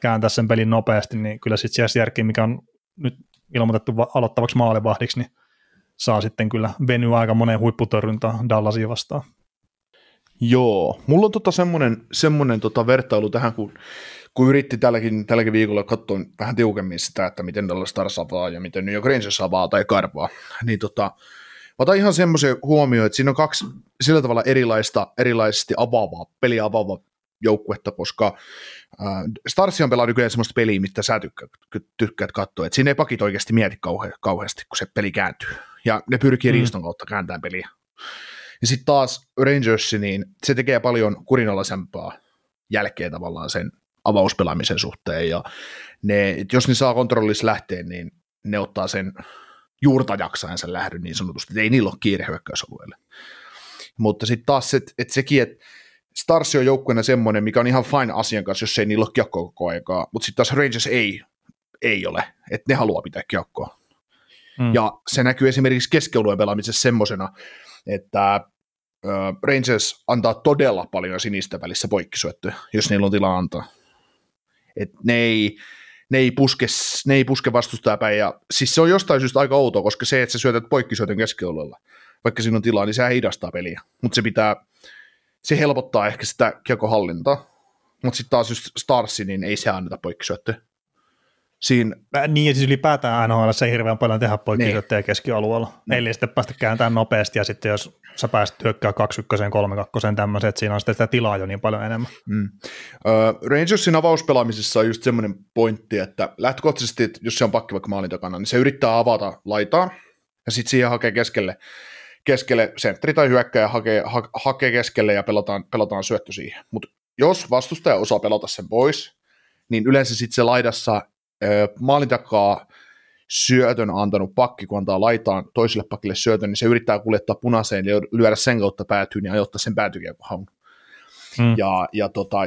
kääntää sen pelin nopeasti, niin kyllä sitten siellä Järki, mikä on nyt ilmoitettu aloittavaksi maalivahdiksi, niin saa sitten kyllä venyä aika moneen huipputorjuntaan Dallasia vastaan. Joo, mulla on semmoinen vertailu tähän, kun yritti tälläkin viikolla katsoa vähän tiukemmin sitä, että miten Dallas Stars avaa ja miten New York Rangers avaa tai karvaa, niin otan ihan semmoisen huomioon, että siinä on kaksi sillä tavalla erilaisesti peliavaavaa joukkuetta, koska Starsia on pelaa nykyään semmoista peliä, mitä sä tykkäät katsoa, että siinä ei pakit oikeasti mieti kauheasti, kun se peli kääntyy, ja ne pyrkii riiston kautta kääntämään peliä. Ja sitten taas Rangers, niin se tekee paljon kurinalaisempaa jälkeä tavallaan sen avauspelaamisen suhteen, ja ne, jos ne saa kontrollissa lähteen, niin ne ottaa sen juurtajaksaen sen lähdyn niin sanotusti, että ei niillä ole kiire hyökkäysalueelle. Mutta sitten taas että Stars on joukkueena semmoinen, mikä on ihan fine asian kanssa, jos ei niillä ole kiekkoa koko aikaa, mutta sitten taas Rangers ei ole, että ne haluaa pitää kiekkoa. Ja se näkyy esimerkiksi keskialueen pelaamisessa semmoisena, että Rangers antaa todella paljon sinistä välissä poikkisyöttöä, jos niillä on tilaa antaa. Et ne ei puske vastustajapäin, ja siis se on jostain syystä aika outoa, koska se, että sä syötät poikkisyötön keskialueella, vaikka siinä on tilaa, niin sehän hidastaa peliä, mutta se helpottaa ehkä sitä kiekohallintaa, mutta sitten taas just Starsi, niin ei se anneta poikkisyöttöä. Siinä... Niin, ja siis ylipäätään NHL ei hirveän paljon tehdä poikkisyöttöjä keskialueella. Eli sitten päästä kääntämään nopeasti, ja sitten jos sä pääset hyökkää 2-1, 3-2, tämmöiset, siinä on sitten sitä tilaa jo niin paljon enemmän. Rangersin avauspelaamisessa on just semmoinen pointti, että lähtökohtaisesti, että jos se on pakki vaikka maalin takana, niin se yrittää avata laitaa, ja sitten siihen hakee keskelle sentteri tai hyökkääjä, hakee keskelle ja pelataan syöttö siihen. Mutta jos vastustaja osaa pelata sen pois, niin yleensä sitten se laidassa maalin takaa syötön antanut pakki, kun antaa laitaan toiselle pakille syötön, niin se yrittää kuljettaa punaiseen ja lyödä sen kautta päätyyn ja ajottaa sen päätykiekkohaun. Ja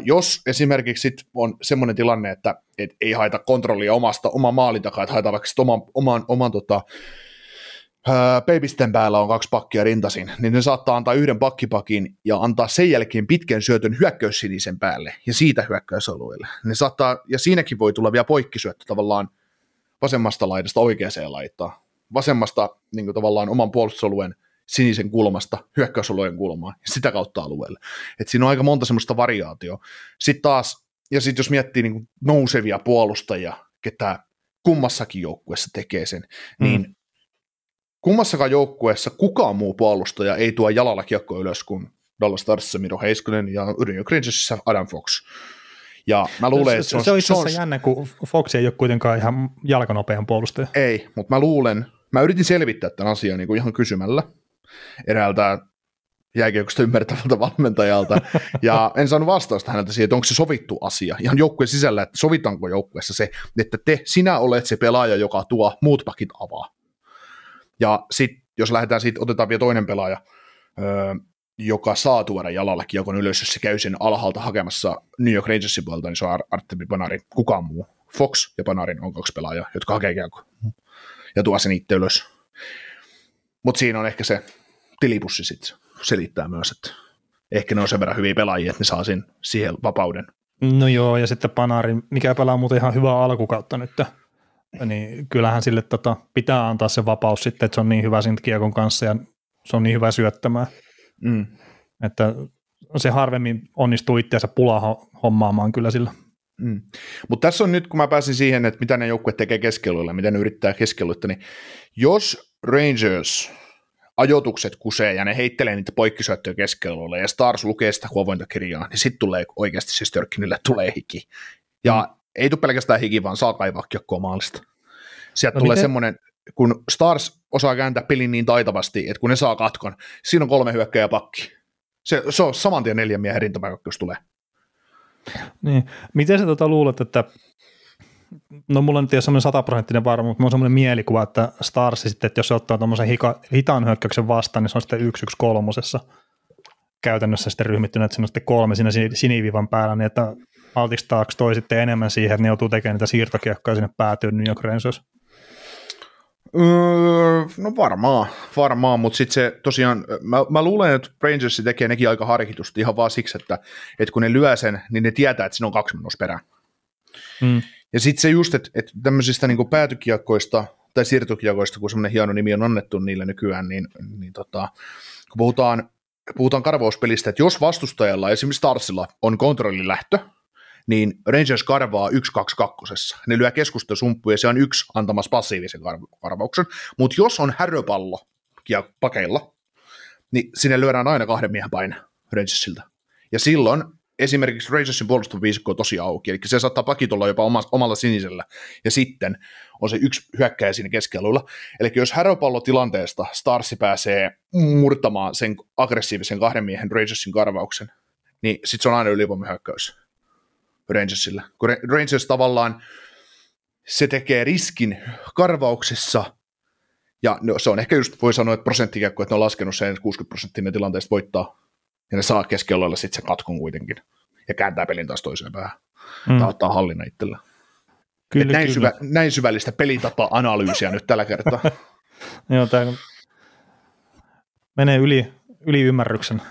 jos esimerkiksi sit on semmoinen tilanne, että et ei haeta kontrollia oman maalin takaa, että haetaan vaikka sit oman peipisten päällä on kaksi pakkia rintasin, niin ne saattaa antaa yhden pakkipakin ja antaa sen jälkeen pitkän syötön hyökkäys sinisen päälle ja siitä hyökkäysalueelle. Ne saattaa, ja siinäkin voi tulla vielä poikkisyöttö tavallaan vasemmasta laidasta oikeaan laitaan. Vasemmasta niin kuin tavallaan oman puolustusalueen sinisen kulmasta hyökkäysalueen kulmaan ja sitä kautta alueelle. Et siinä on aika monta semmoista variaatioa. Sitten taas, ja sitten jos miettii niin kuin nousevia puolustajia, ketä kummassakin joukkueessa tekee sen, niin kummassakaan joukkueessa kukaan muu puolustaja ei tuo jalalla kiekkoa ylös kuin Dallas Starsissa Miro Heiskanen ja New York Rangersissa Adam Fox. Ja mä luulen, että se on itse asiassa jännä, kun Fox ei ole kuitenkaan ihan jalkanopean puolustaja. Ei, mutta mä yritin selvittää tämän asian niin kuin ihan kysymällä eräältä jääkiekosta ymmärtävältä valmentajalta, ja en saanut vastausta häneltä siihen, että onko se sovittu asia ihan joukkueen sisällä, että sovitaanko joukkueessa se, että sinä olet se pelaaja, joka tuo muut pakit avaa. Ja sitten, jos lähdetään siitä, otetaan vielä toinen pelaaja, joka saa tuoda jalalla kiekon ylös, jos se käy sen alhaalta hakemassa New York Rangersin puolelta, niin se on Artemi Panarin, kukaan muu. Fox ja Panarin on kaksi pelaajaa, jotka hakee kiekon ja tuo sen itse ylös. Mutta siinä on ehkä se tilipussi sitten selittää myös, että ehkä ne on sen verran hyviä pelaajia, että ne saa siihen vapauden. No joo, ja sitten Panarin, mikä pelaa muuten ihan hyvää alkukautta nyt, niin kyllähän sille pitää antaa se vapaus sitten, että se on niin hyvä siinä kiekon kanssa ja se on niin hyvä syöttämään. Että se harvemmin onnistuu itseänsä pulaa hommaamaan kyllä sillä. Mutta tässä on nyt, kun mä pääsin siihen, että mitä ne joukkueet tekee keskeilyillä, mitä ne yrittää keskeilyillä, niin jos Rangers ajoitukset kusee ja ne heittelee niitä poikkisyöttöjä keskeilyillä ja Stars lukee sitä huovointakirjaa, niin sitten tulee oikeasti se Störkinille tulee hiki. Ja ei tule pelkästään hiki, vaan saa kaivaa kiekkoa maalista. Sieltä tulee semmoinen, kun Stars osaa kääntää pelin niin taitavasti, että kun ne saa katkon, siinä on kolme hyökkääjää pakki. Se on saman tien 4 miehen rintamäkö, jos tulee. Niin. Miten sä luulet, että no mulla nyt ei ole semmoinen 100% varma, mutta mulla on semmoinen mielikuva, että Starsi sitten, että jos se ottaa tuommoisen hitaan hyökkäyksen vastaan, niin se on sitten 1-1-3 käytännössä sitten ryhmittynä, että se on sitten 3 siinä siniviivan päällä, niin että altistaako toi sitten enemmän siihen, että ne joutuu tekemään niitä siirtokiekkoja sinne päätyyn New York Rangers? No varmaan, mutta sitten se tosiaan, mä luulen, että Rangers tekee nekin aika harkitusti ihan vaan siksi, että kun ne lyö sen, niin ne tietää, että siinä on 2 menossa perään. Mm. Ja sitten se just, että tämmöisistä niinku päätykiakoista tai siirtokiakoista, kun semmoinen hieno nimi on annettu niille nykyään, niin, kun puhutaan karvauspelistä, että jos vastustajalla, esimerkiksi Starsilla, on kontrollilähtö, niin Rangers karvaa 1-2-2. Ne lyö keskusta sumppuja, se on 1 antamassa passiivisen karvauksen, mutta jos on häröpallo pakeilla, niin sinne lyödään aina 2 miehen paine Rangersilta. Ja silloin esimerkiksi Rangersin puoluston viisikko on tosi auki, eli se saattaa pakit olla jopa omalla sinisellä, ja sitten on se 1 hyökkäjä siinä keskialueella. Eli jos häröpallotilanteesta Starsi pääsee murtamaan sen aggressiivisen 2 miehen Rangersin karvauksen, niin sitten se on aina ylivoimahyökkäys Rangersillä. Kun Rangers tavallaan se tekee riskin karvauksessa, ja no, se on ehkä just, voi sanoa, että prosenttikiekko, että ne on laskenut sen, että 60% ne tilanteesta voittaa, ja ne saa keskialueella sitten sen katkon kuitenkin, ja kääntää pelin taas toiseen päähän, tai ottaa hallinnan itsellään. Näin syvällistä pelitapa-analyysiä nyt tällä kertaa. Joo, tämä menee yli ymmärryksen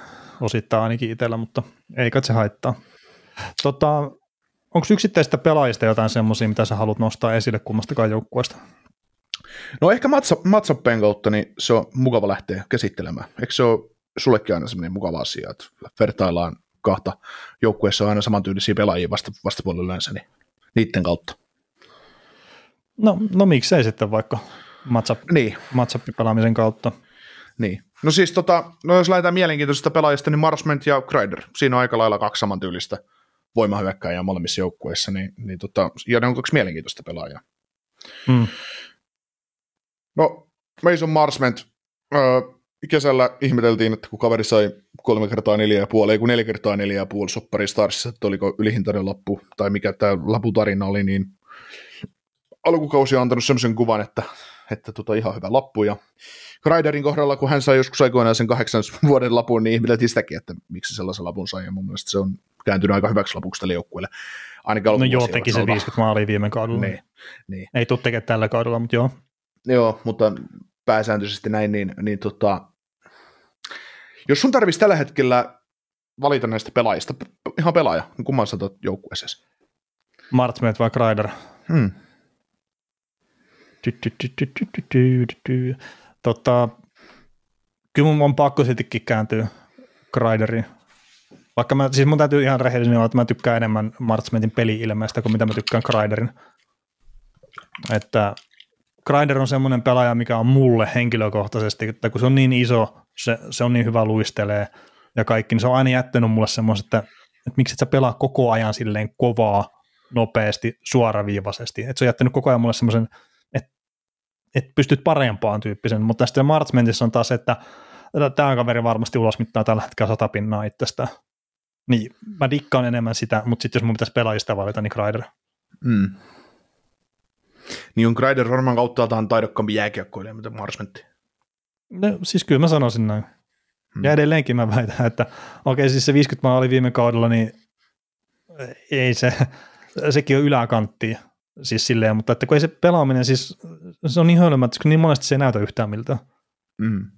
osittain ainakin itsellä, mutta ei katse haittaa. Onko yksittäisistä pelaajista jotain semmoisia, mitä sä haluat nostaa esille kummastakaan joukkueesta? No ehkä matsappeen kautta, niin se on mukava lähteä käsittelemään. Eikö se ole sullekin aina semmoinen mukava asia, että vertaillaan 2 joukkueessa aina samantyylisiä pelaajia vastapuolella yleensä, niin niiden kautta? No miksei sitten vaikka matsappipelaamisen kautta? Niin. No siis jos lähdetään mielenkiintoisista pelaajista, niin Marchment ja Kreider, siinä on aika lailla 2 samantyylistä voimahyökkääjää molemmissa joukkueissa, niin, ja ne on 2 mielenkiintoista pelaajaa. Mm. No, Mason Marchment, kesällä ihmeteltiin, että kun kaveri sai 3x4,5, ei kun 4x4,5 soppari Starsissa, että oliko ylihintainen lappu, tai mikä tämä laputarina oli, niin alkukausi on antanut semmoisen kuvan, että ihan hyvä lappu, ja Kreiderin kohdalla, kun hän sai joskus aikoinaan sen 8 vuoden lapun, niin ihmeteltiin sitäkin, että miksi sellaisen lapun sai, ja mun mielestä se on kääntynyt aika hyväksi lopuksi tälle joukkueelle. No joo, teki se 50 maalia viime kaudella. Niin. Ei tule tekemään tällä kaudella, mutta joo. Joo, mutta pääsääntöisesti näin, niin, jos sun tarvitsisi tällä hetkellä valita näistä pelaajista, ihan pelaaja, niin kumman sä otat joukkueeseen? Marchment vai Kreider? Hmm. Kyllä mun on pakko siltikin kääntyä Kreideriin. Vaikka mun täytyy ihan rehellisesti olla, että mä tykkään enemmän Marchmentin peli-ilmeistä kuin mitä mä tykkään Kreiderin. Että Kreider on semmoinen pelaaja, mikä on mulle henkilökohtaisesti, että kun se on niin iso, se on niin hyvä luistelee ja kaikki, niin se on aina jättänyt mulle semmoista, että miksi et sä pelaa koko ajan silleen kovaa, nopeasti, suoraviivaisesti. Että se on jättänyt koko ajan mulle semmoisen, että pystyt parempaan tyyppisen, mutta sitten Marchmentissa on taas se, että tämä kaveri varmasti ulosmittaa tällä hetkellä 100% itsestään. Niin, mä dikkaan enemmän sitä, mutta sitten jos mun pitäisi pelaajista valita, niin Kreider. Mm. Niin on Kreider varmaan kauttaaltaan taidokkaampi jääkiekkoilija, mitä Marchmentti. No siis kyllä mä sanoisin näin. Mm. Ja edelleenkin mä väitän, että siis se 50 maali viime kaudella, niin ei sekin on yläkanttia. Siis silleen, mutta että kun ei se pelaaminen, siis se on niin hölmää, että niin monesti se ei näytä yhtään miltään. Mm.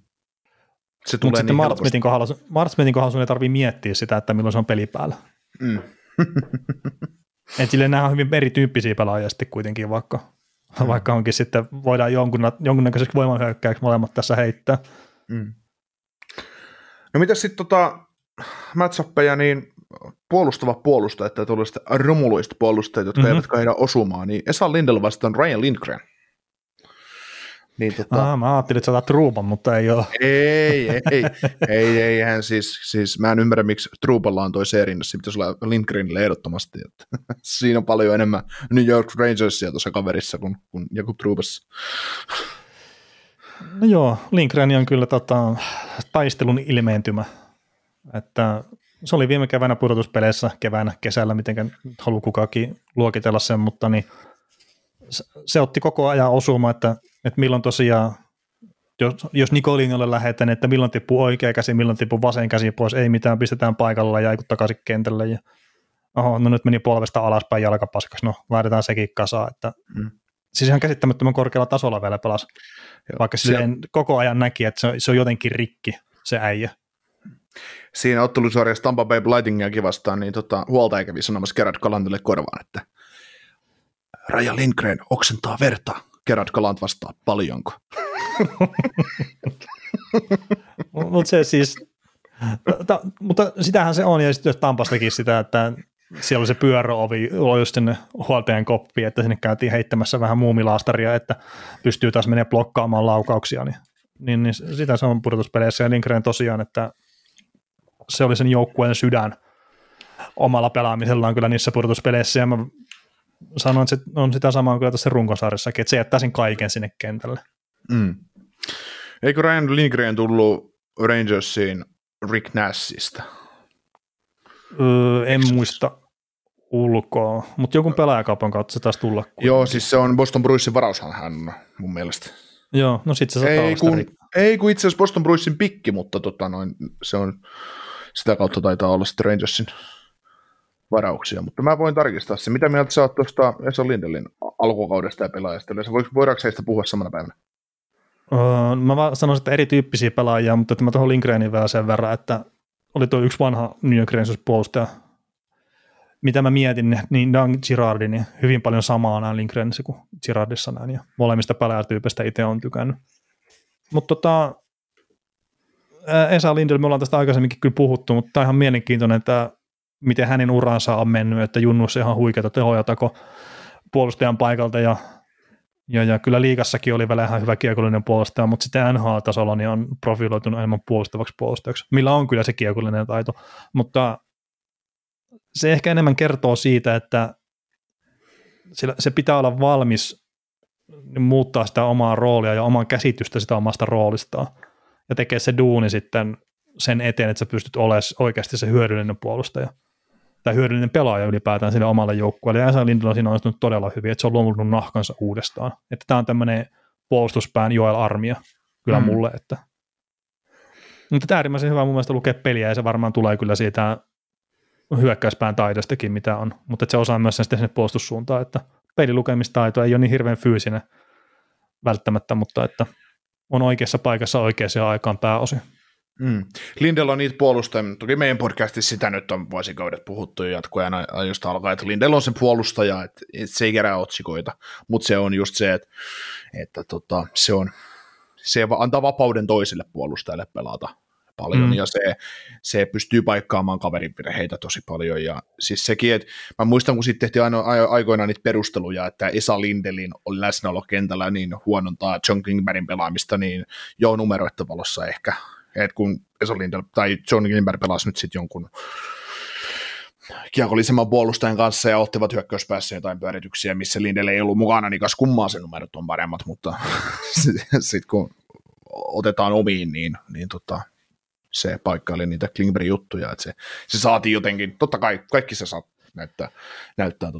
Se tulee mutta niin sitten Marchmentin kohdalla sun ei tarvitse miettiä sitä, että milloin se on peli päällä. Mm. Että silleen nämä on hyvin erityyppisiä pelaajia sitten kuitenkin, vaikka onkin sitten voidaan jonkunnäköiseksi voimanhyökkäyksi molemmat tässä heittää. Mm. No mitäs sitten matchappeja, niin puolustava puolustaja, että tuollaiset romuluiset puolustajat, jotka eivät kaida osumaan, niin Esa Lindell vastaan Ryan Lindgren. Niin, mä ajattelin, että sä otat Truuban, mutta ei ole. Ei, hän siis mä en ymmärrä, miksi Truuballa on toi se erinnä, se pitäisi olla Lindgrenille ehdottomasti. Että siinä on paljon enemmän New York Rangersia tuossa kaverissa kuin Jakub Truubassa. No joo, Lindgren on kyllä taistelun ilmeentymä. Että se oli viime keväänä pudotuspeleissä, keväänä, kesällä, miten haluaa kukaankin luokitella sen, mutta niin se otti koko ajan osuma, että milloin tosiaan, jos Nikolinjolle lähetän, että milloin tippuu oikea käsi, milloin tippuu vasen käsi pois, ei mitään, pistetään paikalla ja ikut takaisin kentälle. Ja, oho, no nyt meni polvesta alaspäin jalkapaskas, no laitetaan sekin kasaan. Että, siis ihan käsittämättömän korkealla tasolla vielä pelasi, vaikka sen koko ajan näki, että se on jotenkin rikki se äijä. Siinä ottelusarjassa Tampa Bay Lightningiakin vastaan, niin huoltaja kävi sanomassa Gerard Galantille korvaan, että Ryan Lindgren oksentaa verta. Gerard Galant vastaa, paljonko? Mutta se siis, mutta sitähän se on, ja sitten jos Tampastakin sitä, että siellä oli se pyöröovi, oli just sinne huoltajan koppiin, että sinne käytiin heittämässä vähän muumilaastaria, että pystyy taas menemään blokkaamaan laukauksia, niin sitä se on pudotuspeleissä, ja Lindgren tosiaan, että se oli sen joukkueen sydän omalla pelaamisellaan kyllä niissä pudotuspeleissä, ja mä sanoin, että se on sitä samaa kyllä tässä runkosarjassakin, että se jättää sen kaiken sinne kentälle. Mm. Eikö Ryan Lindgren tullut Rangersiin Rick Nashista? En muista ulkoa, mutta jonkun pelaajakaupan kautta se taisi tulla. Joo, siis se on Boston Bruinsin varaushan hän mun mielestä. Joo, no sit se saattaa olla. Ei kun itse asiassa Boston Bruinsin pikki, mutta se on, sitä kautta taitaa olla sitten Rangersin varauksia, mutta mä voin tarkistaa se. Mitä mieltä sä oot tuosta Esa Lindellin alkukaudesta ja pelaajasta? Voidaanko heistä puhua samana päivänä? Mä vaan sanoisin, että erityyppisiä pelaajia, mutta että mä tuohon Lindgrenin vähän sen verran, että oli tuo yksi vanha New York Rangers-puolustaja. Mitä mä mietin, niin Dan Girardi, niin hyvin paljon samaa näin Lindgrenissä kuin Girardissa näin, ja molemmista pelaajatyypeistä itse on tykännyt. Mutta Esa Lindell, me ollaan tästä aikaisemminkin kyllä puhuttu, mutta tämä on ihan mielenkiintoinen, että miten hänen uransa on mennyt, että junnuissa ihan huikeata tehoja tako puolustajan paikalta, ja kyllä liigassakin oli vielä ihan hyvä kiekollinen puolustaja, mutta sitten NHL-tasolla niin on profiloitunut enemmän puolustavaksi puolustajaksi, millä on kyllä se kiekollinen taito, mutta se ehkä enemmän kertoo siitä, että se pitää olla valmis muuttaa sitä omaa roolia ja omaa käsitystä sitä omasta roolistaan, ja tekee se duuni sitten sen eteen, että sä pystyt olemaan oikeasti se hyödyllinen puolustaja tai hyödyllinen pelaaja ylipäätään sille omalle joukkueelle. Ja Esa Lindell on siinä onnistunut todella hyvin, että se on luonut nahkansa uudestaan. Että tämä on tämmöinen puolustuspään Joel Armia kyllä mulle. Että. Mutta tämä on äärimmäisen hyvä mun mielestä lukea peliä, ja se varmaan tulee kyllä siitä hyökkäyspään taidostakin, mitä on. Mutta se osaa myös sen sitten sinne puolustussuuntaan, että pelilukemistaito ei ole niin hirveän fyysinen välttämättä, mutta että on oikeassa paikassa oikeaan aikaan pääosin. Mm. Lindell on niitä puolustajia, toki meidän podcastissa sitä nyt on vuosikaudet puhuttu jatkojen ajoista alkaen, että Lindell on se puolustaja, että se ei kerää otsikoita, mutta se on just se, että se antaa vapauden toiselle puolustajalle pelata paljon, ja se pystyy paikkaamaan kaverin virheitä tosi paljon, ja siis sekin, että mä muistan, kun sitten tehtiin aikoinaan niitä perusteluja, että Esa Lindelin läsnäolo kentällä niin huonontaa John Klingbergin pelaamista, niin joo, numeroiden valossa ehkä. Että kun Esa Lindell tai John Klingberg pelasi nyt sitten jonkun kiekollisemman puolustajan kanssa ja ottivat hyökkäyspäässä jotain pyörityksiä, missä Lindell ei ollut mukana, niin kas kummaa sen numerot on paremmat, mutta sitten kun otetaan omiin, niin se paikkaili niitä Klingbergin juttuja, että se saatiin jotenkin, totta kai kaikki se saa näyttää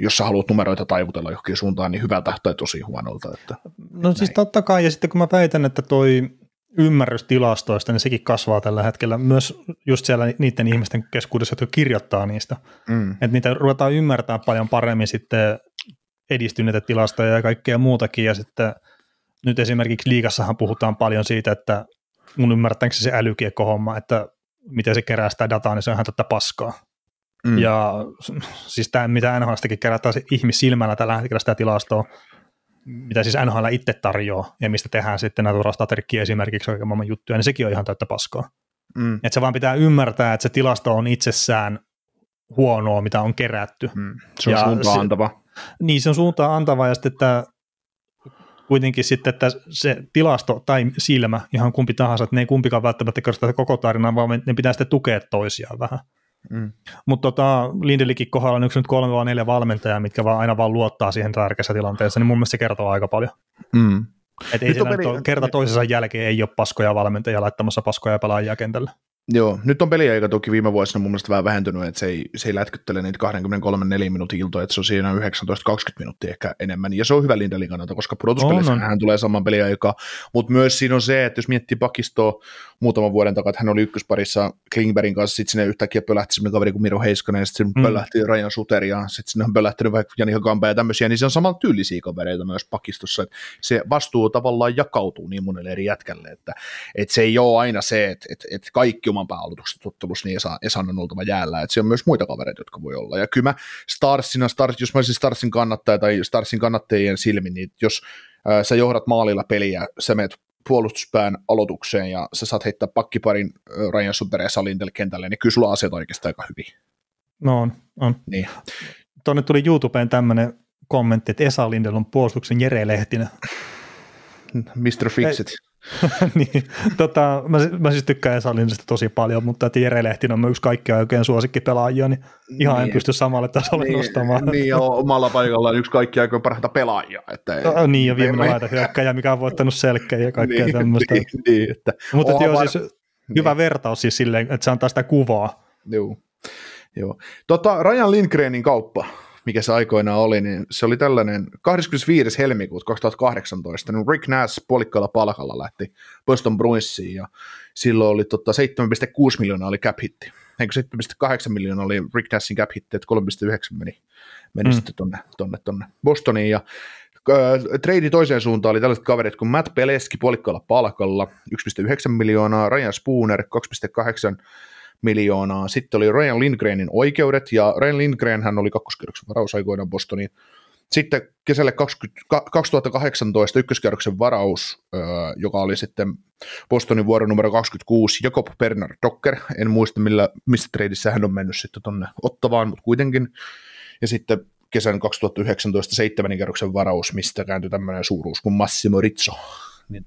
jos sä haluat numeroita taivutella johonkin suuntaan, niin hyvältä tai tosi huonolta. Että, no siis näin. Totta kai, ja sitten kun mä väitän, että toi ymmärrys tilastoista, niin sekin kasvaa tällä hetkellä myös just siellä niiden ihmisten keskuudessa, jotka kirjoittaa niistä. Että niitä ruvetaan ymmärtämään paljon paremmin sitten edistyneitä tilastoja ja kaikkea muutakin. Ja sitten nyt esimerkiksi liigassahan puhutaan paljon siitä, että mun ymmärtääkseni se älykiekko-homma, että miten se kerää sitä dataa, niin se on ihan tätä paskaa. Ja siis tämä, mitä NHListakin kerätään ihmissilmällä tällä hetkellä sitä tilastoa, mitä siis NHL itse tarjoaa, ja mistä tehdään sitten näitä rastaterkkiä esimerkiksi oikein maailman juttuja, niin sekin on ihan täyttä paskaa. Että se vaan pitää ymmärtää, että se tilasto on itsessään huonoa, mitä on kerätty. Se on suuntaan antava. Niin, se on suuntaan antava, ja sitten että kuitenkin sitten, että se tilasto tai silmä, ihan kumpi tahansa, että ne ei kumpikaan välttämättä kertoa koko tarinaa, vaan ne pitää sitten tukea toisiaan vähän. Mutta Lindellikin kohdalla on yksi nyt 3-4 valmentajaa, mitkä vaan aina vaan luottaa siihen tärkeässä tilanteessa, niin mun mielestä se kertoo aika paljon. Että kerta toisensa jälkeen ei ole paskoja valmentajia laittamassa paskoja pelaajia kentällä. Joo, nyt on peliaika toki viime vuosina mun mielestä vähän vähentynyt, että se ei lätkyttele niitä 23-4 minuutin iltoja, että se on siinä 19-20 minuuttia ehkä enemmän, ja se on hyvä Lindelin kannalta, koska pudotuspeleissä hän tulee saman peliaikaa, mutta myös siinä on se, että jos miettii pakistoa muutaman vuoden takaa, että hän oli ykkösparissa Klingbergin kanssa, sitten sinne yhtäkkiä pölähti semmoinen kaveri kuin Miro Heiskanen, ja sitten pölähti Ryan Suter, ja sitten sinne on pölähtänyt vaikka Jani Hakanpää ja tämmöisiä, niin se on saman tyylisiä kavereita myös pakistossa, että se vastuu tavallaan jakautuu niin monelle eri jätkälle, että se ei ole aina se, että kaikki oman pääaloituksesta tuttelussa, niin Esan on oltava jäällä, että se on myös muita kavereita, jotka voi olla, ja kyllä mä jos mä olisin Starsin kannattaja tai Starsin kannattajien silmin, niin jos sä johdat maalilla peliä, sä meet puolustuspään aloitukseen ja sä saat heittää pakkiparin Ryan Suter ja Esa Lindell kentälle, niin kyllä sulla asiat oikeastaan aika hyvin. No on. Niin. Tuonne tuli YouTubeen tämmöinen kommentti, että Esa Lindell on puolustuksen Jere Lehtinen. Mr. Fixit. Niin, mä siis tykkään Esa Lindellistä tosi paljon, mutta että Jere Lehtinen on myös kaikkia oikein suosikkipelaajia, niin ihan en pysty samalle tasolle nostamaan. Niin, ja omalla paikallaan yksi kaikkia oikein parhaita pelaajia. Että niin, ja viimeinen laita hyökkäjä, mikä on voittanut selkeä ja kaikkea tämmöistä. Niin, että mutta siis hyvä vertaus siis silleen, että se antaa sitä kuvaa. Joo. Ryan Lindgrenin kauppa, mikä se aikoinaan oli, niin se oli tällainen 25. helmikuuta 2018, niin Rick Nash puolikkaalla palkalla lähti Boston Bruinsiin, ja silloin oli 7,6 miljoonaa oli cap-hitti. 7,8 miljoonaa oli Rick Nashin cap-hitti, että 3,9 meni sitten tonne Bostoniin, ja trade toiseen suuntaan oli tällaiset kaverit kuin Matt Peleski puolikkaalla palkalla, 1,9 miljoonaa, Ryan Spooner 2,8 miljoonaa. Sitten oli Ryan Lindgrenin oikeudet, ja Ryan Lindgren hän oli kakkoskierroksen varaus aikoinaan Bostoniin. Sitten kesällä 2018 ykköskierroksen varaus, joka oli sitten Bostonin vuoro numero 26, Jakob Bernard Docker. En muista mistä treidissä hän on mennyt sitten tuonne Ottawaan, mutta kuitenkin. Ja sitten kesän 2019 7. kierroksen varaus, mistä kääntyi tämmöinen suuruus kuin Massimo Rizzo. Niin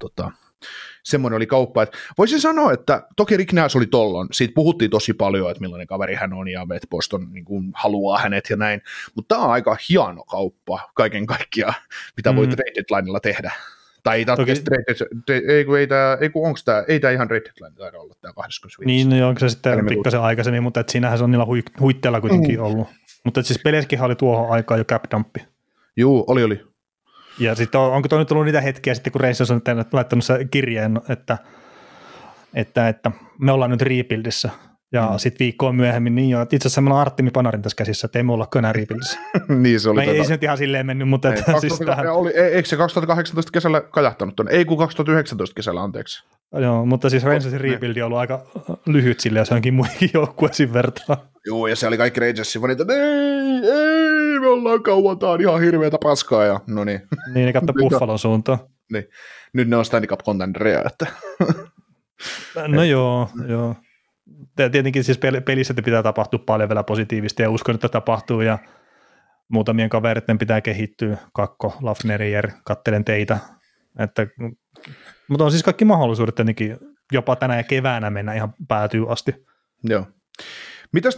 semmoinen oli kauppa, että voisin sanoa, että toki Rick Nash oli tollon, siitä puhuttiin tosi paljon, että millainen kaveri hän on ja että Boston niin kuin haluaa hänet ja näin, mutta tämä on aika hieno kauppa kaiken kaikkiaan, mitä voi trade deadlinella tehdä, tai ei tämä ihan trade deadline taida olla tämä 25. Niin, no onko se sitten pikkasen aikaisemmin, mutta et siinähän se on niillä huitteilla kuitenkin ollut, mutta siis Peleskinhän oli tuohon aikaan jo cap-dumpi. Joo, oli. Ja sitten onko tuo nyt ollut niitä hetkiä sitten, kun Rangers on laittanut se kirjeen, että me ollaan nyt rebuildissä. Ja sitten viikkoa myöhemmin, niin jo, itse asiassa meillä on Artemi Panarin tässä käsissä, että ei me ollakaan enää rebuildissä. Niin se oli. Ei se nyt ihan silleen mennyt, mutta... Eikö se 2018 kesällä kajahtanut tuonne? Ei kun 2019 kesällä, anteeksi. Joo, mutta siis Rangersin rebuildi on ollut aika lyhyt silleen, jos johonkin muihin joukkueisiin vertaan. Joo, ja se oli kaikki Rangersin vanita, että me ollaan kauan, tää on ihan hirveätä paskaa, ja no niin. Niin, ne katsoi Buffalon suuntaan. Niin, nyt ne on Stanley Cup contenderia, että... No joo. Tietenkin siis pelissä pitää tapahtua paljon vielä positiivista, ja uskon, että tapahtuu, ja muutamien kavereiden pitää kehittyä, Kakko, Lafrenière, katselen teitä, että... Mutta on siis kaikki mahdollisuudet tietenkin jopa tänä ja keväänä mennä ihan päätyy asti. Joo. Mitäs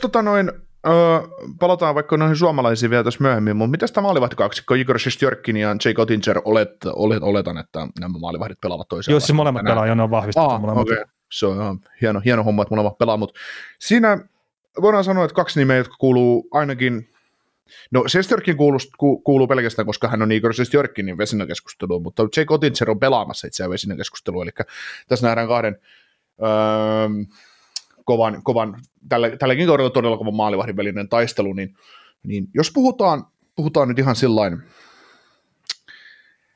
palataan vaikka noihin suomalaisiin vielä tässä myöhemmin, mutta mitäs tämä maalivahdikaksikko Igor Shesterkin ja Jake Oettinger, oletan, että nämä maalivahdit pelaavat toisella. Jos siis molemmat pelaa, ja ne on vahvistettu molemmat. Okay. Se on ihan hieno homma, että molemmat pelaa, mutta siinä voidaan sanoa, että kaksi nimeä, jotka kuuluu ainakin... No Shesterkin kuuluu pelkästään, koska hän on Igor Shesterkinin vesinäkeskusteluun, mutta Jake Oettinger on pelaamassa itseään vesinäkeskusteluun, eli tässä nähdään kahden kovan tälläkin kaudella todella kovan maalivahdin välinen taistelu, niin jos puhutaan nyt ihan sillain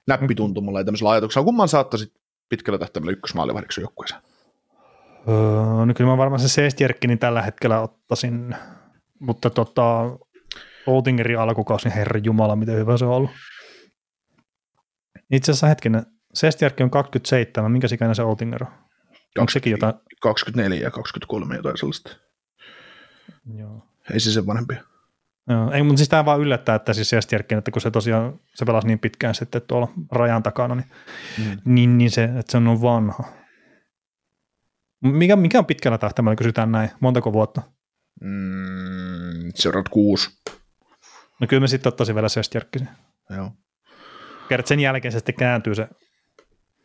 näppituntumalla ja tämmöisellä ajatuksella, kumman saattaisit pitkällä tähtäimellä ykkösmaalivahdiksi joukkueeseen? No kyllä mä varmaan se Shesterkinin tällä hetkellä ottaisin, mutta Oettingerin alkukausi, niin herranjumala, miten hyvä se on ollut. Itse asiassa hetkinen, Shesterkin on 27, minkä ikäinen se Oettinger on? Onko sekin jotain? 24 ja 23 jotain sellaista. Joo. Ei se sen vanhempia. Joo, ei, mutta siis tämä vaan yllättää, että siis Shesterkin, että kun se tosiaan, se pelasi niin pitkään sitten tuolla rajan takana, niin se, että se on vanha. Mikä on pitkällä tähtäimellä, kysytään näin, montako vuotta? Seuraat 6. No kyllä me sitten ottaisin vielä Shesterkin. Joo. Kerran sen jälkeen se sitten kääntyy se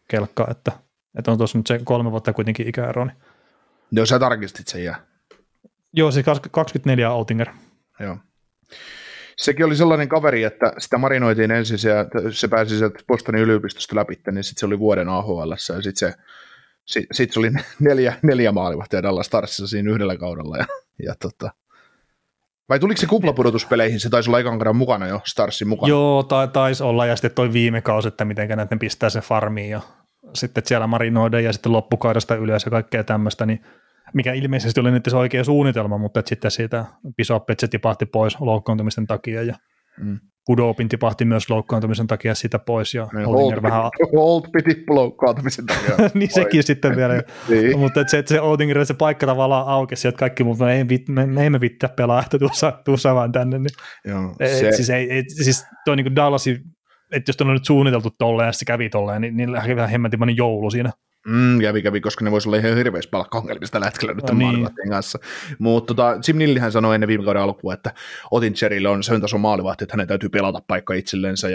kelkka, että on tuossa nyt se 3 vuotta kuitenkin ikäero. Niin. No sä tarkistit sen ja. Joo, siis 24 Oettinger. Joo. Sekin oli sellainen kaveri, että sitä marinoitiin ensin, se pääsi sieltä Bostonin yliopistosta läpi, niin sitten se oli vuoden AHL:ssä ja sitten se oli neljä maalivahtia Dallas Starsissa siinä yhdellä kaudella. Vai tuliko se kuplapudotuspeleihin? Se taisi olla ekan kerran mukana jo, Starsin mukana. Joo, taisi olla, ja sitten toi viime kausi, että miten näiden pistää sen farmiin, ja sitten siellä marinoidaan, ja sitten loppukaudesta ylös ja kaikkea tämmöistä, niin mikä ilmeisesti oli nyt se oikea suunnitelma, mutta sitten siitä Pisopetse tipahti pois loukkaantumisten takia, ja Kudopin tipahti myös loukkaantumisen takia sitä pois, ja Oettinger vähän... Holtby tippu loukkaantumisen takia. Niin sekin sitten vielä. Niin. Mutta se Oettingerille se paikka tavallaan aukesi, että kaikki muut, me emme vittää pelaa, että tuossa vaan tänne. Niin. Joo, siis toi niin kuin Dallasin, että jos on nyt suunniteltu tolleen, ja se kävi tolleen, niin lähti vähän hemmetimainen joulu siinä. Kävi, koska ne voisi olla ihan hirveässä palkka-ongelmista tällä hetkellä nyt tämän maalivahtien kanssa. Mutta Jim Nillihän sanoi ennen viime kauden alkua, että Oettingerille on sen tason maalivahti, että hänen täytyy pelata paikka itsellensä.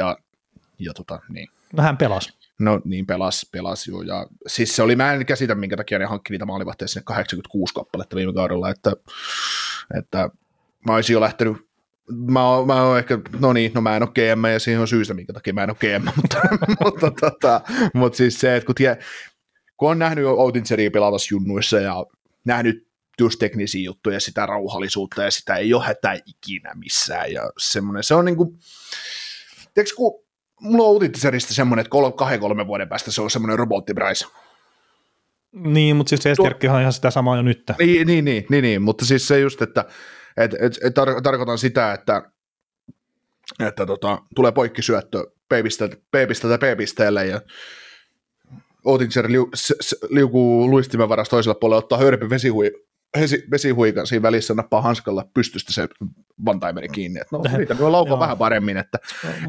Niin. No hän pelasi. No niin, pelasi joo. Ja, siis se oli, mä en käsitä minkä takia ne hankki niitä maalivahteja sinne 86 kappaletta viime kaudella, että mä olisin jo lähtenyt. Mä en ole GM ja siihen on syystä minkä takia mä en ole GM, mutta siis se, että kun on nähnyt Oettingeria pelata junnuissa ja nähnyt just teknisiä juttuja, sitä rauhallisuutta ja sitä ei ole hätää ikinä missään ja semmoinen, se on niinku, tiedätkö kun mulla on Oettingerista semmoinen, että 2-3 vuoden päästä se on semmoinen robottibraise. Niin, mutta siis se Shesterkinhan on ihan sitä samaa jo nyt. Niin, mutta siis se just, että tarkoitan sitä, että tulee poikkisyöttö P-pisteelle ja Oettinger liukuu luistimen varassa toisella puolella, ottaa hörpy vesihuikan siinä välissä, nappaa hanskalla pystystä se one-timeri kiinni. Et niitä voi laukaa vähän paremmin.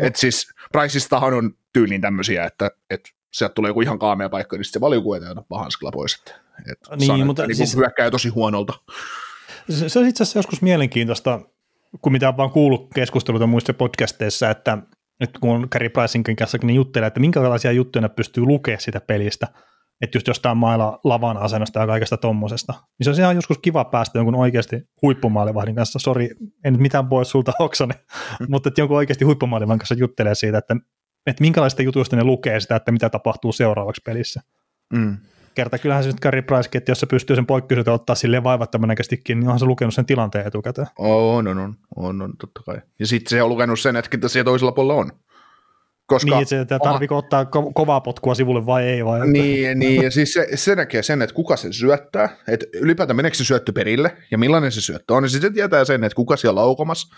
Et siis Priceistahan on tyyliin tämmöisiä, että sieltä tulee joku ihan kaamea paikka, niin sitten se valiukuu eteen ja nappaa hanskalla pois. Mutta hyökkää tosi huonolta. Se on itse asiassa joskus mielenkiintoista, kun mitä on vaan kuullut keskusteluita muissa podcasteissa, että nyt kun on Carey Pricinkin kanssa, niin juttelee, että minkälaisia juttuja ne pystyy lukemaan sitä pelistä, että just jostain mailla lavan asennosta ja kaikesta tommosesta, niin se on ihan joskus kiva päästä jonkun oikeasti huippumaalivahdin kanssa, sori, en nyt mitään pois sulta Oksanen, mutta että jonkun oikeasti huippumaalivahdin kanssa juttelee siitä, että minkälaisista jutuista ne lukee sitä, että mitä tapahtuu seuraavaksi pelissä. Mm. Kerta kyllähän se nyt Carey Pricekin, että jos se pystyy sen poikkeuselta ottaa silleen vaivattoman näköisestikin, niin onhan se lukenut sen tilanteen etukäteen. On, totta kai. Ja sitten se on lukenut sen, että ketä siellä toisella puolella on. Koska niin, että tarviiko ottaa kovaa potkua sivulle vai ei. Vai niin ja siis se näkee sen, että kuka sen syöttää, että ylipäätään meneekö se syöttö perille ja millainen se syöttö on, niin sitten tietää sen, että kuka siellä laukomassa.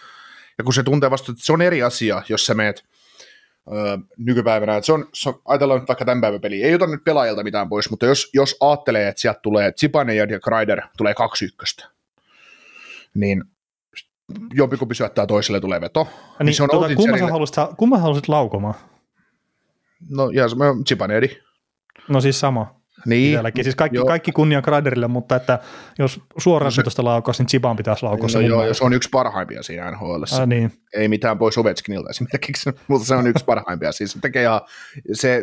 Ja kun se tuntee vasta, että se on eri asia, jos sä meet nykypäivänä, että se on, ajatellaan nyt vaikka tämän päivän peliä, ei ota nyt pelaajalta mitään pois, mutta jos ajattelee, että sieltä tulee Zipanen ja Kreider tulee 2-1, niin jompikumpi syöttää toiselle, tulee veto. Niin se on kumman haluaisit laukomaan? No ja Zipaneni. No siis sama. Niin. Itälläkin. Siis kaikki kunnia Kreiderille, mutta että jos suoraan tuosta laukaisi, niin Zipan pitäisi laukossa. Niin, no joo, se on yksi parhaimpia siinä NHL:ssä. Niin. Ei mitään pois Ovechkinilta esimerkiksi, mutta se on yksi parhaimpia. Siis se tekee ihan,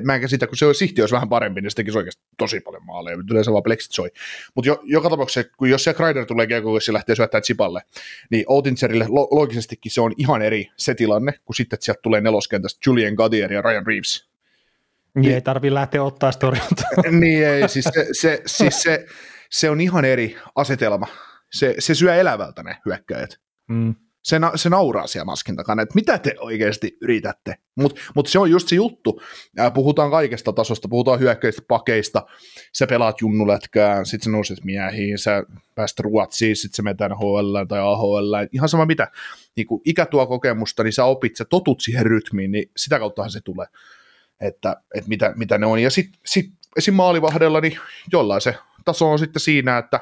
mä en käsitä, kun se sihti olisi vähän parempi, niin se tekisi oikeasti tosi paljon maaleja. Yleensä vaan pleksit soi. Mutta joka tapauksessa, kun jos se Kreider tulee kiekoksi ja lähtee syöttämään Zipalle, niin Oettingerille loogisestikin se on ihan eri se tilanne, kun sitten sieltä tulee neloskentästä Julian Gauthier ja Ryan Reeves. Niin ei tarvitse lähteä ottaa sitä torjuntaa. Niin ei, siis se on ihan eri asetelma. Se syö elävältä ne hyökkäjät. Se nauraa siellä maskin takana, että mitä te oikeasti yritätte. Mutta se on just se juttu. Puhutaan kaikesta tasosta, puhutaan hyökkäistä pakeista. Sä pelaat junnulätkään, sit sä nouset miehiin, sä pääst Ruotsiin, sit sä metään HL tai AHL. Ihan sama mitä. Niin kun ikä tuo kokemusta, niin sä opit, sä totut siihen rytmiin, niin sitä kauttahan se tulee. Että mitä ne on. Ja sitten esim. Maalivahdella, niin jollain se taso on sitten siinä, että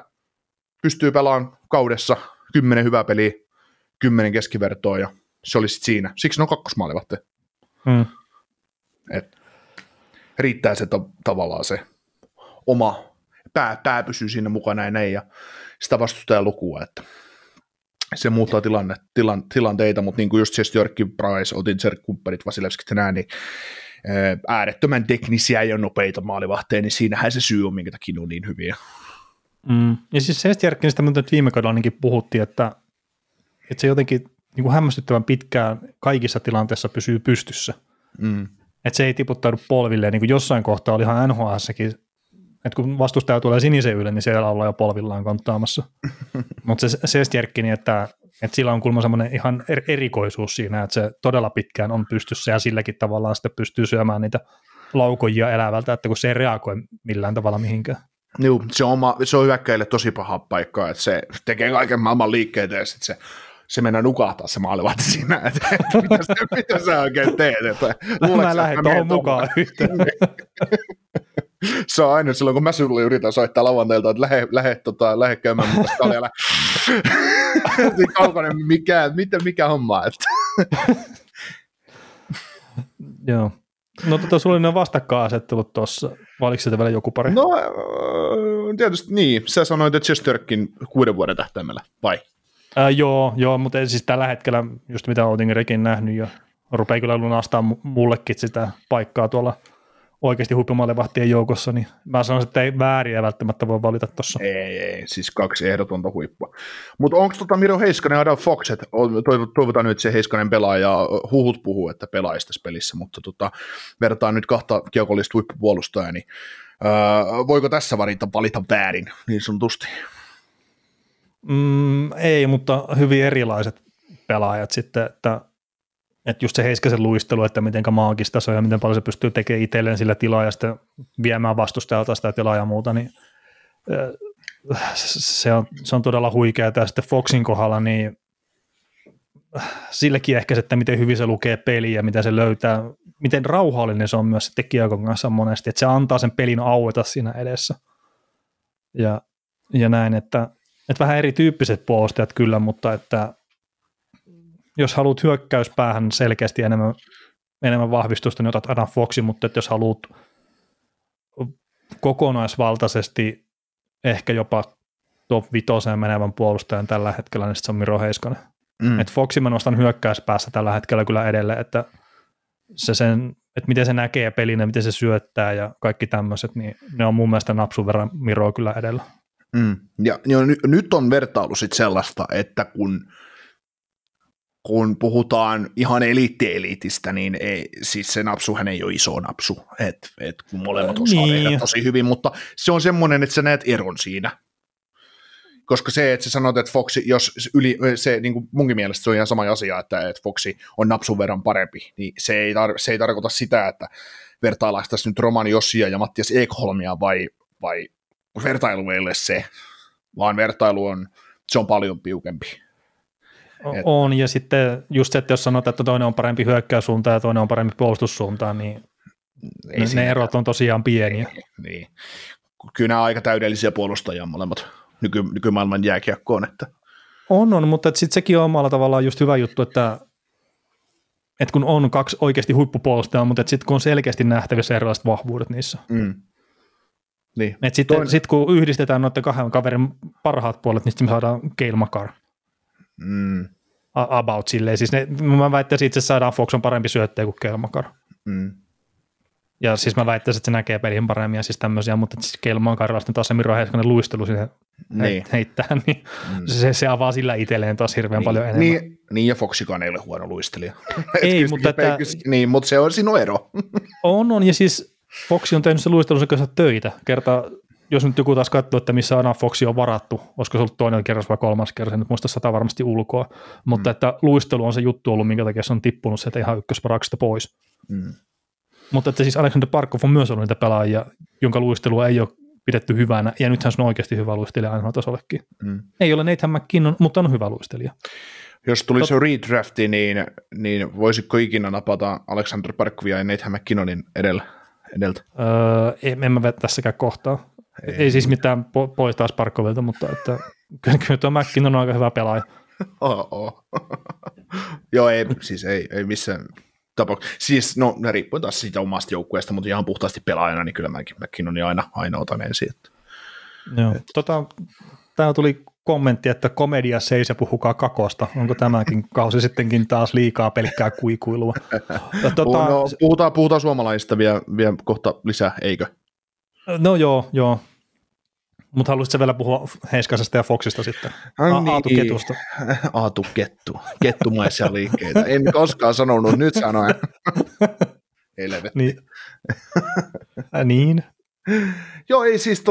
pystyy pelaamaan kaudessa 10 hyvää peliä, 10 keskivertoa, ja se oli sitten siinä. Siksi ne on kakkosmaalivahti. Riittää se tavallaan se oma pää pysyy siinä mukana ja näin, ja sitä vastustajan lukua, että se muuttaa tilanteita, mutta niin kuin just Shesterkin, Price, Oettinger, kumppanit, Vasilevskit ja nää, niin äärettömän teknisiä ja nopeita maalivahteja, niin siinähän se syy on, minkä takia ne on niin hyviä. Ja siis Shesterkinistä me nyt viime kaudella ainakin puhuttiin, että se jotenkin niin kuin hämmästyttävän pitkään kaikissa tilanteissa pysyy pystyssä. Mm. Että se ei tiputtaudu polvilleen, niin kuin jossain kohtaa oli ihan NHL:ssäkin, että kun vastustaja tulee sinisen yle, niin siellä ollaan jo polvillaan konttaamassa. Mutta se Shesterkin, että sillä on kulma semmoinen ihan erikoisuus siinä, että se todella pitkään on pystyssä ja silläkin tavallaan sitten pystyy syömään niitä laukojia elävältä, että kun se ei reagoi millään tavalla mihinkään. Joo, se on hyökkäjille tosi paha paikka, että se tekee kaiken maailman liikkeitä ja sitten se mennä nukahtaa se maalivahti siinä, että mitä sä oikein teet? Että, mä lähden tuohon mukaan yhtään. Se on aina silloin, kun mä sulle yritän soittaa lavanteilta, että lähde käymään mun kaljalla. Kaukonen, mikä homma? Joo. No sulla oli ne vastakkainasettelut tuossa, vai oliko sieltä vielä joku pari? No tietysti niin, sä sanoit, että Shesterkin 6 vuoden tähtäimellä, vai? Joo, mutta siis tällä hetkellä, just mitä Oettingerikin nähnyt, ja rupeaa kyllä lunastamaan mullekin sitä paikkaa tuolla oikeasti huippumaalivahtien joukossa, niin mä sanoisin, että ei vääriä välttämättä voi valita tuossa. Ei, siis 2 ehdotonta huippua. Mutta onko Miro Heiskanen ja Adam Fox, että toivotaan nyt se Heiskanen pelaa ja huhut puhuu, että pelaisi tässä pelissä, mutta vertaan nyt 2 kiekollista huippupuolustajaa, niin voiko tässä valita väärin niin sanotusti? Ei, mutta hyvin erilaiset pelaajat sitten, että just se Heiskasen luistelu, että miten maagista se on ja miten paljon se pystyy tekemään itselleen sillä tilaa ja sitten viemään vastustajalta sitä tilaa ja muuta, niin se on todella huikeaa. Ja sitten Foxin kohdalla, niin silläkin ehkä se, että miten hyvin se lukee peliä, mitä se löytää, miten rauhallinen se on myös sitten kiekon kanssa monesti, että se antaa sen pelin aueta siinä edessä ja näin, että vähän erityyppiset puolustajat kyllä, mutta että jos haluat hyökkäyspäähän selkeästi enemmän vahvistusta, niin otat Adam Foxin, mutta että jos haluat kokonaisvaltaisesti ehkä jopa top 5:een menevän puolustajan tällä hetkellä, niin se on Miro Heiskanen. Että Foxin mä nostan hyökkäyspäässä tällä hetkellä kyllä edelleen, että että miten se näkee pelin ja miten se syöttää ja kaikki tämmöiset, niin ne on mun mielestä napsun verran Miroa kyllä edellä. Ja nyt on vertailu sitten sellaista, että kun puhutaan ihan eliitti-eliitistä, niin ei, siis se napsuhan ei ole iso napsu, kun molemmat osaa tehdä tosi hyvin, mutta se on semmoinen, että sä näet eron siinä, koska se, että sä sanot, että Foxi, niin kuin munkin mielestä se on ihan sama asia, että Foxi on napsun verran parempi, niin se ei tarkoita sitä, että vertaillaanko tässä nyt Roman Jossia ja Mattias Ekholmia vai vertailu ei ole se, vaan vertailu on paljon piukempi. On, ja sitten just se, että jos sanotaan, että toinen on parempi hyökkäyssuuntaan ja toinen on parempi puolustussuuntaan, niin ne erot on tosiaan pieniä. Niin. Kyllä nämä aika täydellisiä puolustajia molemmat nykymaailman jääkiekkoon. Että. On, mutta sitten sekin on omalla tavallaan just hyvä juttu, että kun on 2 oikeasti huippupuolustajaa, mutta sitten kun on selkeästi nähtävissä erilaiset vahvuudet niissä. Niin. Sitten kun yhdistetään noiden 2 kaverin parhaat puolet, niin sitten me saadaan Cale Makar. About silleen. Siis mä väittäisin itse asiassa, että Fox on parempi syöttäjä kuin Cale Makar. Ja siis mä väittäisin, että se näkee pelin paremmin ja siis tämmöisiä, mutta siis Cale Makarilla sitten taas se Miro Heiskanen luistelu siihen heittää, niin se avaa sillä itselleen taas hirveän paljon enemmän. Niin, ja Foxikaan ei ole huono luistelija. Ei, mutta se on sinun ero. on, ja siis Foxi on tehnyt se luistelunsa kanssa töitä. Jos nyt joku taas katsoo, että missä Adam Foxi on varattu, olisiko se ollut toinen kerros vai kolmas kerros, en nyt muista 100 varmasti ulkoa, mutta että luistelu on se juttu ollut, minkä takia se on tippunut sieltä ihan ykkösvaraksesta pois. Mutta että siis Alexander Barkov on myös ollut niitä pelaajia, jonka luistelua ei ole pidetty hyvänä, ja nythän se on oikeasti hyvä luistelija aina tasollekin. Ei ole Nathan McKinnon, mutta on hyvä luistelija. Jos tulisi se redrafti, niin voisitko ikinä napata Alexander Barkovia ja Nathan McKinnonin edeltä? En mä tässäkään kohtaa. Ei siis mitään poistaa Sparkovilta, mutta että kyllä tuo McKinnon on aika hyvä pelaaja. Joo, ei missään tapauksessa. Siis no riippuen taas siitä omasta joukkueesta, mutta ihan puhtaasti pelaajana, niin kyllä McKinnonin aina otan ensin. Joo. Täällä tuli kommentti, että komedia seis ja puhukaa kakosta. Onko tämäkin kausi sittenkin taas liikaa pelkkää kuikuilua? No, puhutaan suomalaisista vielä kohta lisää, eikö? No joo. Mutta haluaisitko vielä puhua Heiskasesta ja Foxista sitten? Aatukettusta. Aatukettu. Kettumaisia liikkeitä. En koskaan sanonut, nyt sanoen. Helvetti. Niin. Niin. Joo, ei siis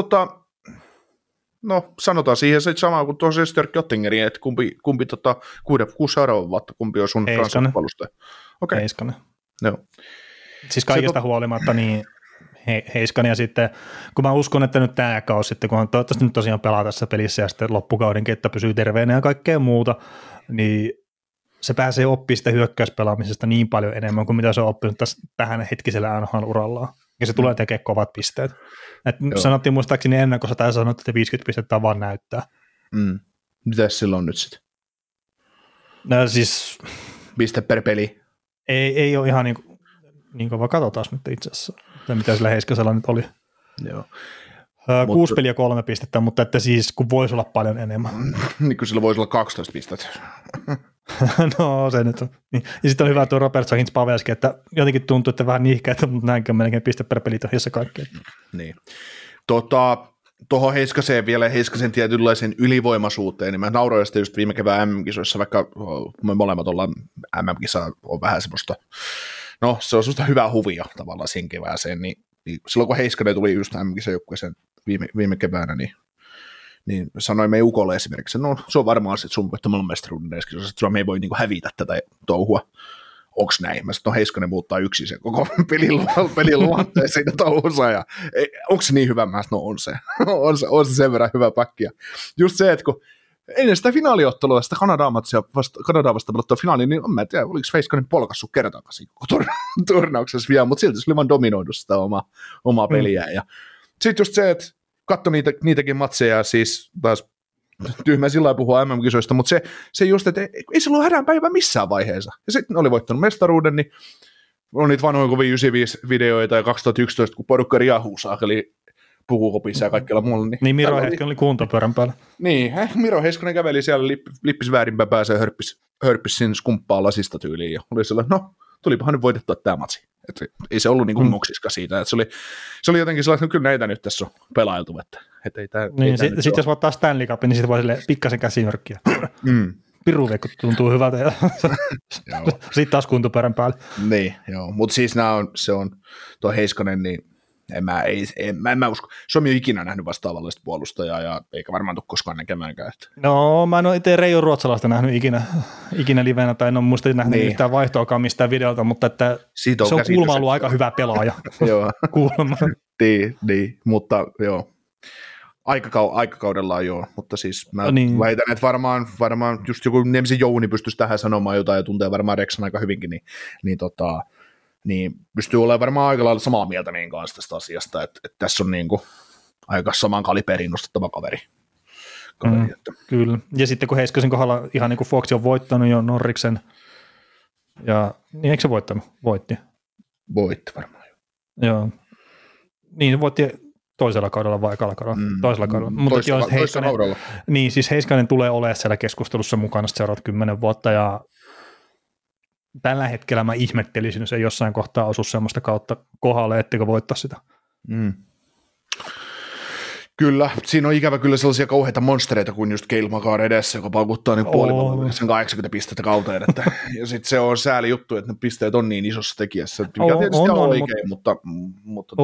no sanotaan siihen se sama kuin tuossa Shesterkin Oettingerin, että kumpi 6 seuraavatta, kumpi on sun franskapalvelusta. Okei. Heiskanen. Joo. Siis kaikesta huolimatta niin Heiskanen ja sitten, kun mä uskon, että nyt tämä kausi sitten, kun toivottavasti nyt tosiaan pelaa tässä pelissä ja sitten loppukaudenkin, että pysyy terveenä ja kaikkea muuta, niin se pääsee oppimaan sitä hyökkäyspelaamisesta niin paljon enemmän kuin mitä se on oppinut tähän hetkisellä NHL-urallaan. Ja se tulee tekemään kovat pisteet. Sanottiin muistaakseni ennen, kun sä sanottiin, että 50 pistettä vaan näyttää. Mm. Mitäs silloin nyt sitten? No siis... Piste per peli? Ei ole ihan niin kuin vaan katsotaan nyt itse asiassa. Tai mitä sillä Heiskasella nyt oli. Joo. 6 peliä 3 pistettä, mutta että siis kun voisi olla paljon enemmän. Niin kuin sillä voisi olla 12 pistettä. No se nyt on. Niin. Ja sitten on hyvä tuo Robertson Hintz Pavelski, että jotenkin tuntuu, että vähän nihkeätä, mutta näinkin on melkein piste per pelit ohjassa kaikkea. Niin. Tuohon Heiskaseen vielä, Heiskasen tietynlaiseen ylivoimaisuuteen, niin mä nauroin sitä just viime kevään MM-kisoissa, vaikka me molemmat ollaan MM-kisaa, on vähän semmoista, no se on semmoista hyvää huvia tavallaan siihen kevääseen, niin silloin kun Heiskanen tuli just MM-kisajoukkueeseen viime keväänä, niin sanoin meidän ukolle esimerkiksi, no se on varmaan se, että sun voittaa maailman mestaruuden edes kisoissa, että me ei voi niin kuin hävitä tätä touhua. Onks näin? Mä sanoin, että Heiskanen muuttaa yksin sen koko pelin luonteen siinä touhussa. Ja, onks se niin hyvä? Mä sanoin, no on se. on se sen verran hyvä pakki. Ja just se, että kun ennen sitä finaaliottelua ja sitä Kanadaa vasta pelattua finaaliin, niin mä en tiedä, oliko Heiskanen polkassut kertaakaan siinä koko turnauksessa vielä, mutta silti se oli vaan dominoinut sitä omaa peliään. Ja sit just se, että katso niitäkin matseja, siis taas tyhmä sillä lailla puhua MM-kisoista, mutta se just, että ei sillä ole hädänpäivää missään vaiheessa. Ja sitten oli voittanut mestaruuden, niin on niitä vanhoja kovia 95-videoita ja 2011, kun porukka riahuu saakeli puhukopissa ja kaikkialla muualla. Niin Miro Heiskanen oli kuntopyörän päällä. Niin, Miro Heiskanen käveli siellä lippis väärinpäin päässä ja hörppis sinne skumppaan lasista tyyliin. Ja oli sellainen, no tulipahan nyt voitettua tämä matsi. Että ei se ollut niin kuin moksiska siitä, että se oli jotenkin sellainen, että kyllä näitä nyt tässä on pelailtu, että ei tämä niin, sitten jos ottaa Stanley Cupin, niin sitten voi silleen pikkasen käsinyrkkiä. Piruveikko tuntuu hyvältä ja sitten taas kuntopyörän päälle. Niin, joo, mutta siis se on tuo Heiskanen, niin en mä usko. Suomi on ikinä nähnyt vastaavallista puolustajaa, ja eikä varmaan tule koskaan näkemäänkään. No, mä en ole itse Reijo Ruotsalaista nähnyt ikinä livenä, tai en ole muista nähnyt yhtään vaihtoakaan mistään videolta, mutta että se on kuulemma ollut aika hyvä pelaaja. Joo, kuulemma. Niin, mutta joo. Aikakaudella joo, mutta siis mä väitän, että varmaan just joku Nemsi Jouni pystyisi tähän sanomaan jotain, ja tuntee varmaan Reksan aika hyvinkin, niin pystyy olemaan varmaan aika lailla samaa mieltä meidän kanssa tästä asiasta, että tässä on niin kuin aika saman kaliberiin nostettava kaveri. Kyllä, ja sitten kun Heiskasen kohdalla ihan niin kuin Fox on voittanut jo Norriksen, ja niin eikö se voittanut? Voitti. Voitti varmaan jo. Joo, niin voitti toisella kaudella vai ekalla kaudella? Toisella kaudella. Toisella kaudella. Niin, siis Heiskanen tulee olemaan siellä keskustelussa mukana seuraavat 10 vuotta, ja tällä hetkellä mä ihmettelisin, jos ei jossain kohtaa osu semmoista kautta kohdalle, etteikö voittaa sitä. Kyllä, siinä on ikävä kyllä sellaisia kauheita monstereita kuin just Cale Makar edessä, joka paukuttaa niin puolivalmiin sen 80 pistettä kauteen. Että, ja sitten se on sääli juttu, että ne pisteet on niin isossa tekijässä. Mikä tietysti on oikein, mutta... mutta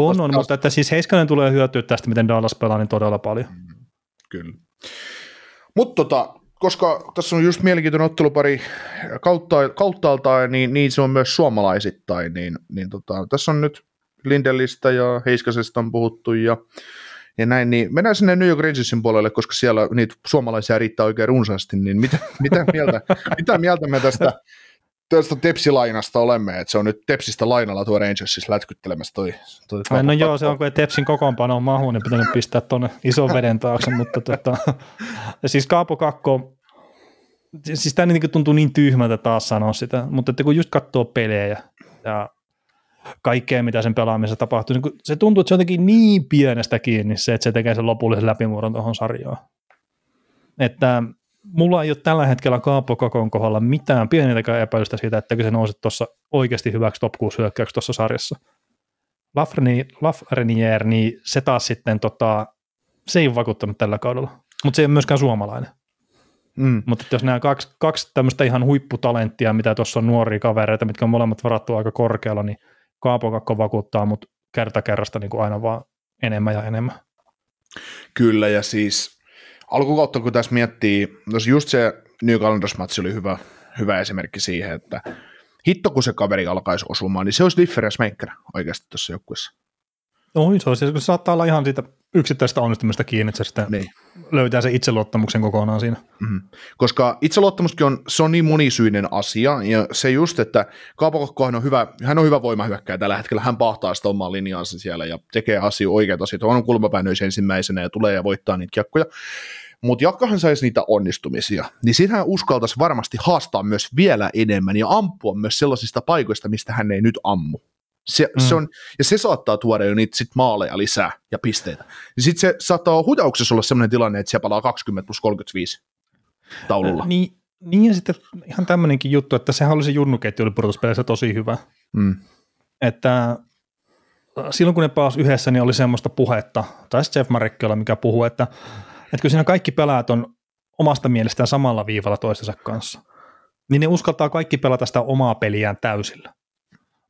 että siis Heiskanen tulee hyötyä tästä, miten Dallas pelaa, niin todella paljon. Kyllä. Mutta koska tässä on just mielenkiintoinen ottelupari kauttaaltaan, niin se on myös suomalaisittain, niin tässä on nyt Lindellistä ja Heiskasesta on puhuttu ja näin, niin mennään sinne New York Rangersin puolelle, koska siellä niitä suomalaisia riittää oikein runsaasti, niin mitä mieltä me tästä Tepsi-lainasta olemme, että se on nyt Tepsistä lainalla tuo Rangers siis lätkyttelemässä toi no joo, se on kuin Tepsin kokoonpano on mahu, niin pitänyt pistää tuonne ison veden taakse, mutta siis Kaapo Kakko, siis tämä tuntuu niin tyhmältä taas sanoa sitä, mutta että kun just katsoo pelejä ja kaikkea, mitä sen pelaamisessa tapahtuu, niin se tuntuu, että se on jotenkin niin pienestä kiinni se, että se tekee sen lopullisen läpimuodon tuohon sarjaan, että mulla ei ole tällä hetkellä Kaapo Kakon kohdalla mitään pieniltäkään epäilystä siitä, että kun se nousi tuossa oikeasti hyväksi top 6 hyökkäyksi tuossa sarjassa. Lafrenière, niin se taas sitten se ei ole vakuuttanut tällä kaudella, mutta se ei ole myöskään suomalainen. Mm. Mutta jos nämä kaksi tämmöistä ihan huipputalenttia, mitä tuossa on nuoria kavereita, mitkä on molemmat varattu aika korkealla, niin Kaapo Kakko vakuuttaa, mutta kerta kerrasta niin kuin aina vaan enemmän ja enemmän. Kyllä, ja siis alkukautta, kun tässä miettii, just se New Calendars-matsi oli hyvä esimerkki siihen, että hitto kun se kaveri alkaisi osumaan, niin se olisi difference maker oikeasti tuossa joukkueessa. Oi, se olisi, kun se saattaa olla ihan siitä yksittäisestä onnistumista kiinni, että se niin löytää sen itseluottamuksen kokonaan siinä. Mm-hmm. Koska itseluottamuskin on, se on niin monisyinen asia, ja se just, että Kaapo Kakkohan on hyvä voimahyökkääjä tällä hetkellä, hän pahtaa sitä omaa linjaansa siellä ja tekee asioita oikeita asioita, on kulmapäännöissä ensimmäisenä ja tulee ja voittaa niitä kiekkoja, mutta jatkahan saisi niitä onnistumisia, niin sitten hän uskaltaisi varmasti haastaa myös vielä enemmän ja ampua myös sellaisista paikoista, mistä hän ei nyt ammu. Se on, ja se saattaa tuoda jo niitä sit maaleja lisää ja pisteitä. Sitten se saattaa hutauksessa olla sellainen tilanne, että siellä palaa 20+35 taululla. Niin ja sitten ihan tämmöinenkin juttu, että sehän oli se junnuketjuille pudotuspeleissä tosi hyvä. Mm. Että silloin kun ne palasi yhdessä, niin oli semmoista puhetta, tai Jeff Marekkiola, mikä puhuu, että kyllä siinä kaikki pelaat on omasta mielestään samalla viivalla toistensa kanssa. Niin ne uskaltaa kaikki pelata sitä omaa peliään täysillä.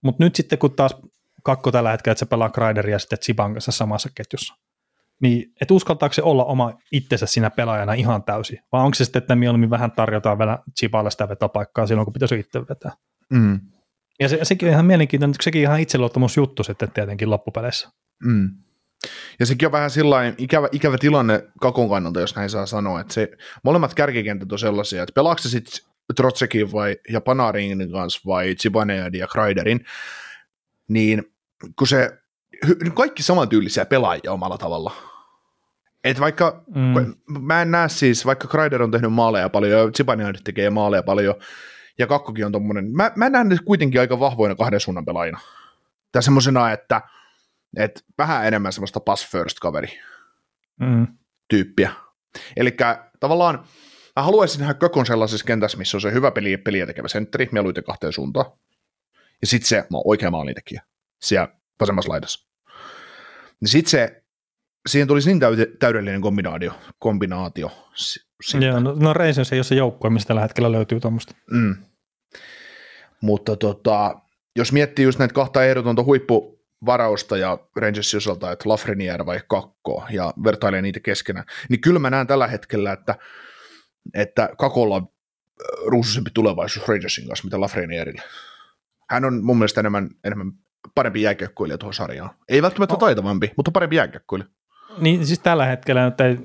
Mutta nyt sitten, kun taas Kakko tällä hetkellä, että se pelaa Kreideria sitten Tsiban kanssa samassa ketjussa, niin et uskaltaako se olla oma itsensä siinä pelaajana ihan täysin? Vai onko se sitten, että mieluummin vähän tarjotaan vielä Tsiballe sitä vetopaikkaa silloin, kun pitäisi itse vetää? Mm. Ja sekin on ihan mielenkiintoinen, sekin ihan itseluottamusjuttu sitten tietenkin loppupeleissä. Mm. Ja sekin on vähän sillain ikävä tilanne Kakon kannalta, jos näin saa sanoa, että se, molemmat kärkikentät on sellaisia, että pelaako se sitten Trotsekin vai ja Panarin kanssa vai Zibanejadin ja Kreiderin, niin kun se kaikki samantyylisiä pelaajia omalla tavalla. Et vaikka, mä en näe siis, vaikka Kreider on tehnyt maaleja paljon ja Zibanejadin tekee maaleja paljon ja Kakkokin on tommonen, mä näen ne kuitenkin aika vahvoina kahden suunnan pelaajina. Tai semmosena, että vähän enemmän semmoista pass first kaveri tyyppiä. Elikkä tavallaan mä haluaisin nähdä Kökön sellaisessa kentässä, missä on se hyvä peliä tekevä sentteri, mieluiten kahteen suuntaan. Ja sitten se oikea maalintekijä siellä vasemmassa laidassa. Niin sitten se, siihen tulisi niin täydellinen kombinaatio. Joo, no Reisen se ei ole se joukkue, mistä tällä hetkellä löytyy tuommoista. Mm. Mutta jos miettii just näitä kahta ehdotonta huippuvarausta ja Rangersin osalta, että Lafrenière vai Kakko, ja vertailee niitä keskenään, niin kyllä mä näen tällä hetkellä, että Kakolla on ruusuisempi tulevaisuus Rangersin kanssa, mitä Lafrenierillä. Hän on mun mielestä enemmän parempi jääkiekkoilija tuohon sarjaan. Ei välttämättä taitavampi, mutta parempi jääkiekkoilija. Niin siis tällä hetkellä nyt ei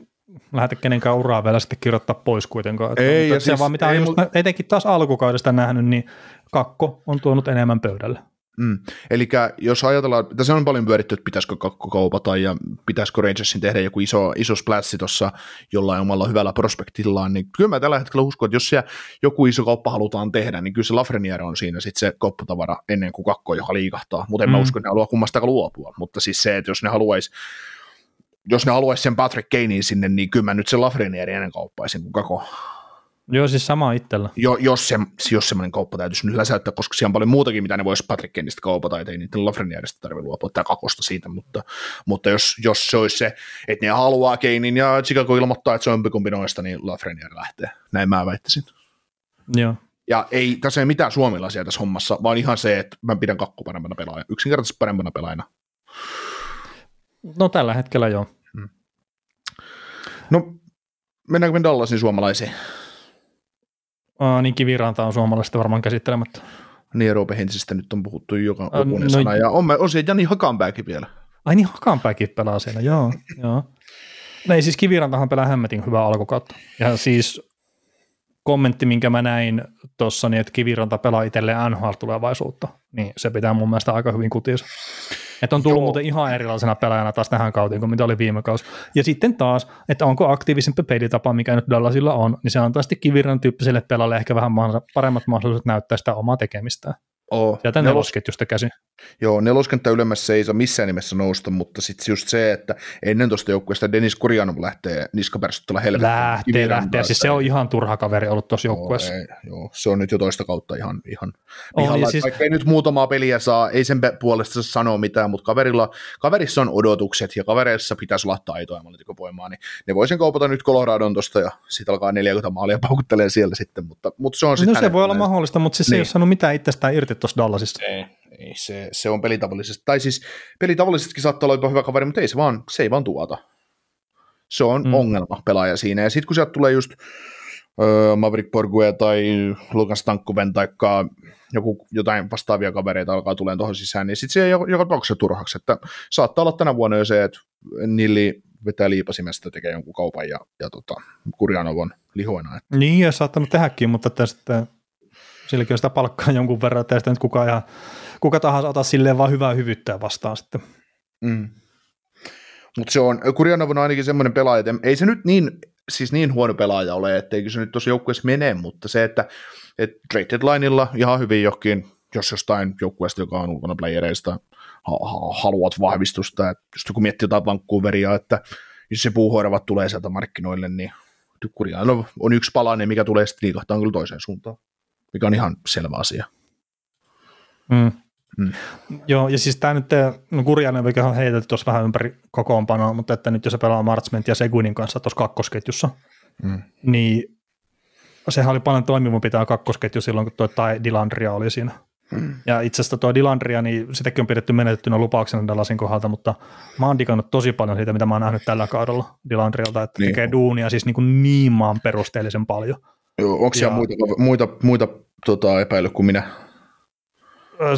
lähdetä kenenkään uraa vielä sitten kirjoittaa pois kuitenkaan. Ei, ja siis, vaan mitä ei, etenkin taas alkukaudesta nähnyt, niin Kakko on tuonut enemmän pöydälle. Mm. Eli jos ajatellaan, tässä on paljon pyöritty, että pitäisikö Kakko kaupata ja pitäisikö Rangersin tehdä joku iso splash tuossa jollain omalla hyvällä prospektillaan, niin kyllä mä tällä hetkellä uskon, että jos siellä joku iso kauppa halutaan tehdä, niin kyllä se Lafrenière on siinä sitten se kauppatavara ennen kuin Kakko, joka liikahtaa, mutta en mä usko, että ne haluaa kummastakaan luopua, mutta siis se, että jos ne haluaisi sen Patrick Kanein sinne, niin kyllä mä nyt sen Lafrenière ennen kauppaisin kuin Kakko. Joo, siis sama itsellä. Jos semmoinen kauppa täytyisi nyt läsäyttää, koska siellä on paljon muutakin, mitä ne voisi Patrick Kaneista kaupata, ettei niiden Lafreniärestä tarvitse luopua tai Kakosta siitä, mutta jos se olisi se, että ne haluaa Kanein ja Chicago ilmoittaa, että se on jompikumpi noista, niin Lafrenière lähtee. Näin mä väittäisin. Joo. Ja ei tässä ei mitään suomalaisia tässä hommassa, vaan ihan se, että mä pidän Kakko parempana pelaajana, yksinkertaisesti parempana pelaajana. No tällä hetkellä joo. Hmm. No mennäänkö me Dallasin suomalaisiin? Niin Kiviranta on suomalaisista varmaan käsittelemättä. Niin Roope Hintzistä nyt on puhuttu joka lukuinen sana, ja on siellä Jani Hakanpääkin vielä. Ai niin, Hakanpääkin pelaa siellä, joo. No ei siis Kivirantahan pelaa hämmetin hyvää alkukautta. Ja siis kommentti, minkä mä näin tuossa, niin että Kiviranta pelaa itselleen NHL-tulevaisuutta, niin se pitää mun mielestä aika hyvin kutinsa. Että on tullut muuten ihan erilaisena pelaajana taas tähän kauteen kuin mitä oli viime kausi. Ja sitten taas, että onko aktiivisempi pelitapa, mikä nyt Dallasilla on, niin se antaa sitten Kivirannan tyyppiselle pelaajalle ehkä vähän paremmat mahdollisuudet näyttää sitä omaa tekemistä. Sieltä nelosketjusta käsin. Joo, neloskenttä ylemmässä ei saa missään nimessä nousta, mutta sitten just se, että ennen tuosta joukkueesta Denis Kurjanov lähtee niskapärsyttävällä helvettiin. Lähtee. Siis se on ihan turha kaveri ollut tuossa joukkueessa. Joo, se on nyt jo toista kautta ihan pihalla. Siis... Vaikka ei nyt muutamaa peliä saa, ei sen puolesta sanoa mitään, mutta kaverissa on odotukset ja kavereissa pitäisi olla taitoa ja maltikovoimaa, niin ne voi sen kaupata nyt Coloradon tuosta ja sitten alkaa 40 maalia paukuttelee siellä sitten, mutta se on sitten... No se voi olla mahdollista, mutta siis niin. Se ei ole saanut mitään itsestään irti tuossa Dallasissa. Se on pelitavallisesti, tai siis pelitavallisestikin saattaa olla jopa hyvä kaveri, mutta se ei vaan tuota. Se on ongelma pelaaja siinä, ja sitten kun sieltä tulee just Maverick Borgue tai Lukas Stankkoven tai jotain vastaavia kavereita alkaa tulemaan tuohon sisään, niin sitten se ei joka tapauksessa turhaksi, että saattaa olla tänä vuonna jo se, että Nilli vetää liipasimesta tekee jonkun kaupan ja Kurjanovon lihoina. Että. Niin, ja saattanut tehdäkin, mutta tästä... Silläkin on sitä palkkaa jonkun verran, että sitä nyt kuka tahansa ota silleen vaan hyvää hyvyyttä vastaan sitten. Mm. Mutta se on, Kurjanov on ainakin semmoinen pelaaja, että ei se nyt niin huono pelaaja ole, etteikö se nyt tuossa joukkueessa mene, mutta se, että trade deadlineilla ihan hyvin johonkin, jos jostain joukkueesta, joka on ulkona playereista, haluat vahvistusta, että just kun miettii jotain Vancouveria, että jos se puuhoiravat tulee sieltä markkinoille, niin Kurjanov on yksi palainen, mikä tulee sitten liikahtaan kyllä toiseen suuntaan. Mikä on ihan selvä asia. Joo, ja siis tämä nyt, Kurjainen on heitetty tuossa vähän ympäri kokoonpanoa, mutta että nyt jos se pelaa Marchment ja Seguinin kanssa tuossa kakkosketjussa, niin sehän oli paljon toimivampi tämä kakkosketju silloin, kun tuo Dilandria oli siinä. Ja itse asiassa tuo Dilandria, niin sitäkin on pidetty menetettynä lupauksena Dallasin kohdalta, mutta mä oon digannut tosi paljon siitä, mitä mä oon nähnyt tällä kaudella Dilandrialta, että tekee duunia siis niin maan perusteellisen paljon. Joo, onko siellä muita epäilyä kuin minä?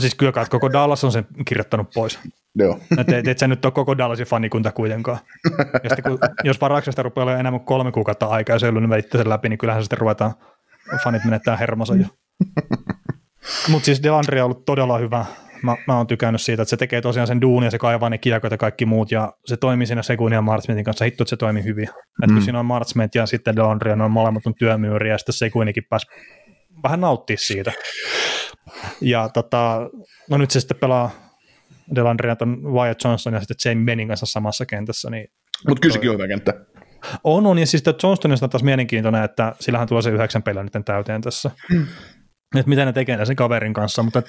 Siis kyllä kai, että koko Dallas on sen kirjoittanut pois. Joo. Et sä nyt ole koko Dallasin fanikunta kuitenkaan. Ja sitten jos varauksesta rupeaa olemaan enemmän kuin 3 kuukautta aikaa, ja se ei ollut itse sen läpi, niin kyllähän sitten ruvetaan, fanit menettää hermonsa jo. Mutta siis Delandria on ollut todella hyvä. Mä oon tykännyt siitä, että se tekee tosiaan sen duunia, se kaivaa ne kiekot ja kaikki muut, ja se toimii siinä Seguinin ja Marchmentin kanssa. Hittu, että se toimii hyvin. Että kun siinä on Marchment ja sitten Delandria, ne on molemmat on työmyyriä, ja sitten Seguinikin pääsi vähän nauttia siitä. Ja no nyt se sitten pelaa Delandria ton Wyatt Johnson ja sitten Jamie Bennin kanssa samassa kentässä. Niin mutta kyllä sekin on hyvä kenttä. On, ja siis Johnstonista on taas mielenkiintoinen, että sillähän tulee se 9 peliä nyt täyteen tässä. Että mitä ne tekee sen kaverin kanssa, mutta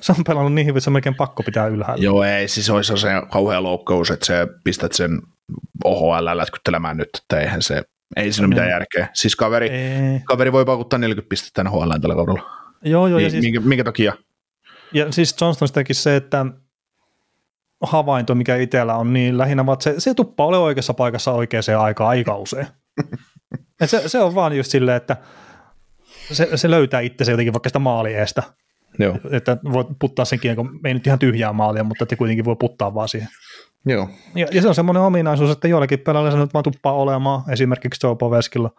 se on pelannut niin hyvin, että se on melkein pakko pitää ylhäällä. Joo, ei, siis olisi se kauhea loukkaus, että sä pistät sen OHL lätkyttelemään nyt, että eihän se, ei siinä mitään järkeä. Siis kaveri voi pakuttaa 40 pistettä tänne HL:ään tällä kaudella. Joo. Niin, ja siis, minkä takia? Ja siis Johnston teki se, että havainto, mikä itsellä on, niin lähinnä vaan, että se tuppaa ole oikeassa paikassa oikeaan aikaan aika usein. se on vaan just silleen, että se löytää itsensä jotenkin vaikka sitä maalieestä. Joo. Että voi puttaa sen kiekon, ei nyt ihan tyhjää maalia, mutta että kuitenkin voi puttaa vaan siihen. Joo. Ja se on semmoinen ominaisuus, että joillakin pelailla se nyt vaan tuppaa olemaan, esimerkiksi Joe Poveskilla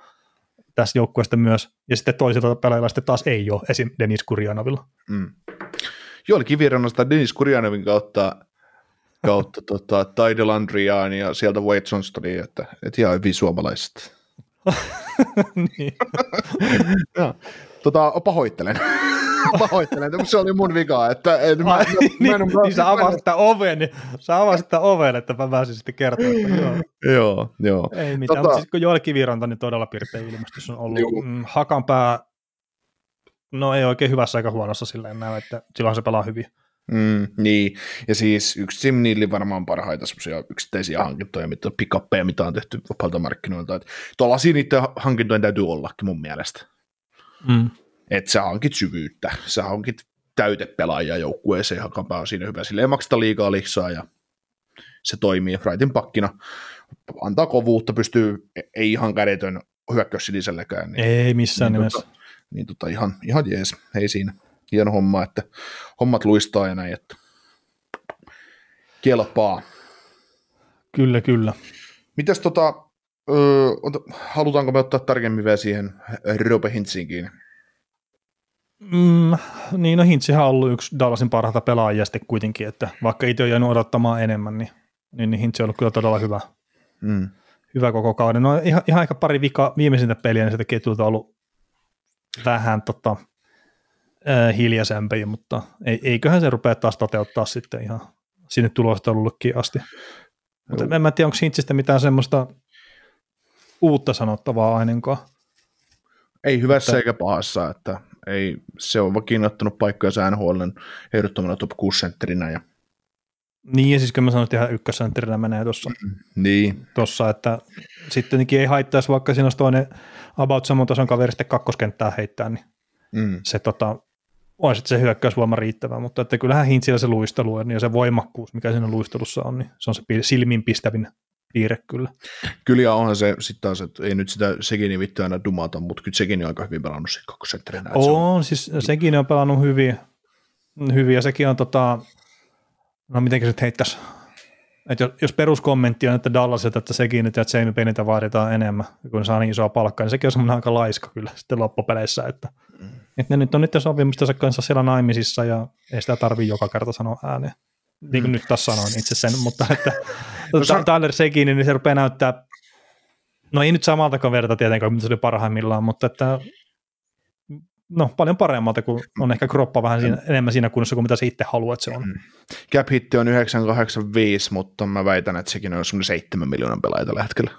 tässä joukkueesta myös, ja sitten toisilta pelailla sitten taas ei ole, esim. Denis Kurjanovilla. Joillakin vierannasta Denis Kurjanovin kautta Ty Delandriaan ja sieltä Wade Johnstonia, että ihan hyvin suomalaiset. Niin. Pahoittelen, mutta se oli mun vika, että sä avasit tämän oven, että mä pääsin sitten kertoa, että joo. Ei mitään, mutta siis kun Joel Kiviranta, niin todella pirteä ilmestys on ollut. Hakanpää, no ei oikein hyvässä eikä huonossa silleen näy, että silloin se pelaa hyvin. Niin, ja siis yksi Jim Nealin varmaan parhaita semmoisia yksittäisiä hankintoja, pikappeja, mitä on tehty vapaalta markkinoilta. Tuollaisia niiden hankintojen täytyy ollakin mun mielestä. Että sä hankit syvyyttä, sä hankit täytepelaajia joukkueeseen, Hakanpää on siinä hyvä, sille ei makseta liikaa liksaa ja se toimii rightin pakkina. Antaa kovuutta, pystyy, ei ihan kädetön hyökkäys sinisellekään. Niin, ei missään niin nimessä. Ihan jees, ei siinä. Hieno homma, että hommat luistaa ja näin, että kelpaa. Kyllä. Mitäs halutaanko me ottaa tarkemmin vielä siihen Roope Hintziin kiinni? Niin, no Hintsihän on ollut yksi Dallasin parhaita pelaajia sitten kuitenkin, että vaikka itse on jäänyt odottamaan enemmän, niin Hintz on ollut kyllä todella hyvä. Hyvä koko kauden. No ihan ehkä pari viimeisintä peliä, niin se ketjulta on ollut vähän hiljaisempi, mutta eiköhän se rupea taas toteuttaa sitten ihan sinne tulostaulullekin asti. Mutta en mä tiedä, onko Hintzistä mitään semmoista uutta sanottavaa ainakaan. Ei hyvässä eikä pahassa, että ei, se on vakiinnottanut paikkoja NHL:n ehdottomana top 6 sentterinä. Ja... Niin, ja siis kyllä mä sanoin, että ihan ykkössentterinä menee tuossa. Niin. Tuossa, että sittenkin ei haittaisi, vaikka siinä olisi toinen about saman tason kaveri sitten kakkoskenttää heittää, niin se on sitten se hyökkäysvoima riittävä, mutta että kyllähän Hintzillä se luistelu ja se voimakkuus, mikä siinä luistelussa on, niin se on se silmiinpistävin piirre kyllä. Kyllä ja onhan se sitten taas, että ei nyt sitä Seginin vittu aina dumata, mutta kyllä sekin on aika hyvin pelannut sitten kakkosenterinä. On, siis sekin on pelannut hyvin ja sekin on no mitenkä se nyt heittäisi? Et jos peruskommentti on, että Dallasilta, että sekin, että Jamie Benniltä vaaditaan enemmän, kun saa niin isoa palkkaa, niin sekin on semmoinen aika laiska kyllä sitten loppupeleissä, että ne nyt on niiden sopimustensa kanssa siellä naimisissa, ja ei sitä tarvitse joka kerta sanoa ääneen. Niin kuin nyt taas sanoin itse sen, mutta että Tyler sekin, niin se rupeaa näyttää, no ei nyt samalta kaverilta tietenkään, mitä se oli parhaimmillaan, mutta että no, paljon paremmalta, kun on ehkä kroppa vähän siinä, enemmän siinä kunnossa kuin mitä se itse haluaa, että se on. Cap hitti on 985, mutta mä väitän, että sekin on semmoinen 7 miljoonan pelaaja tällä hetkellä.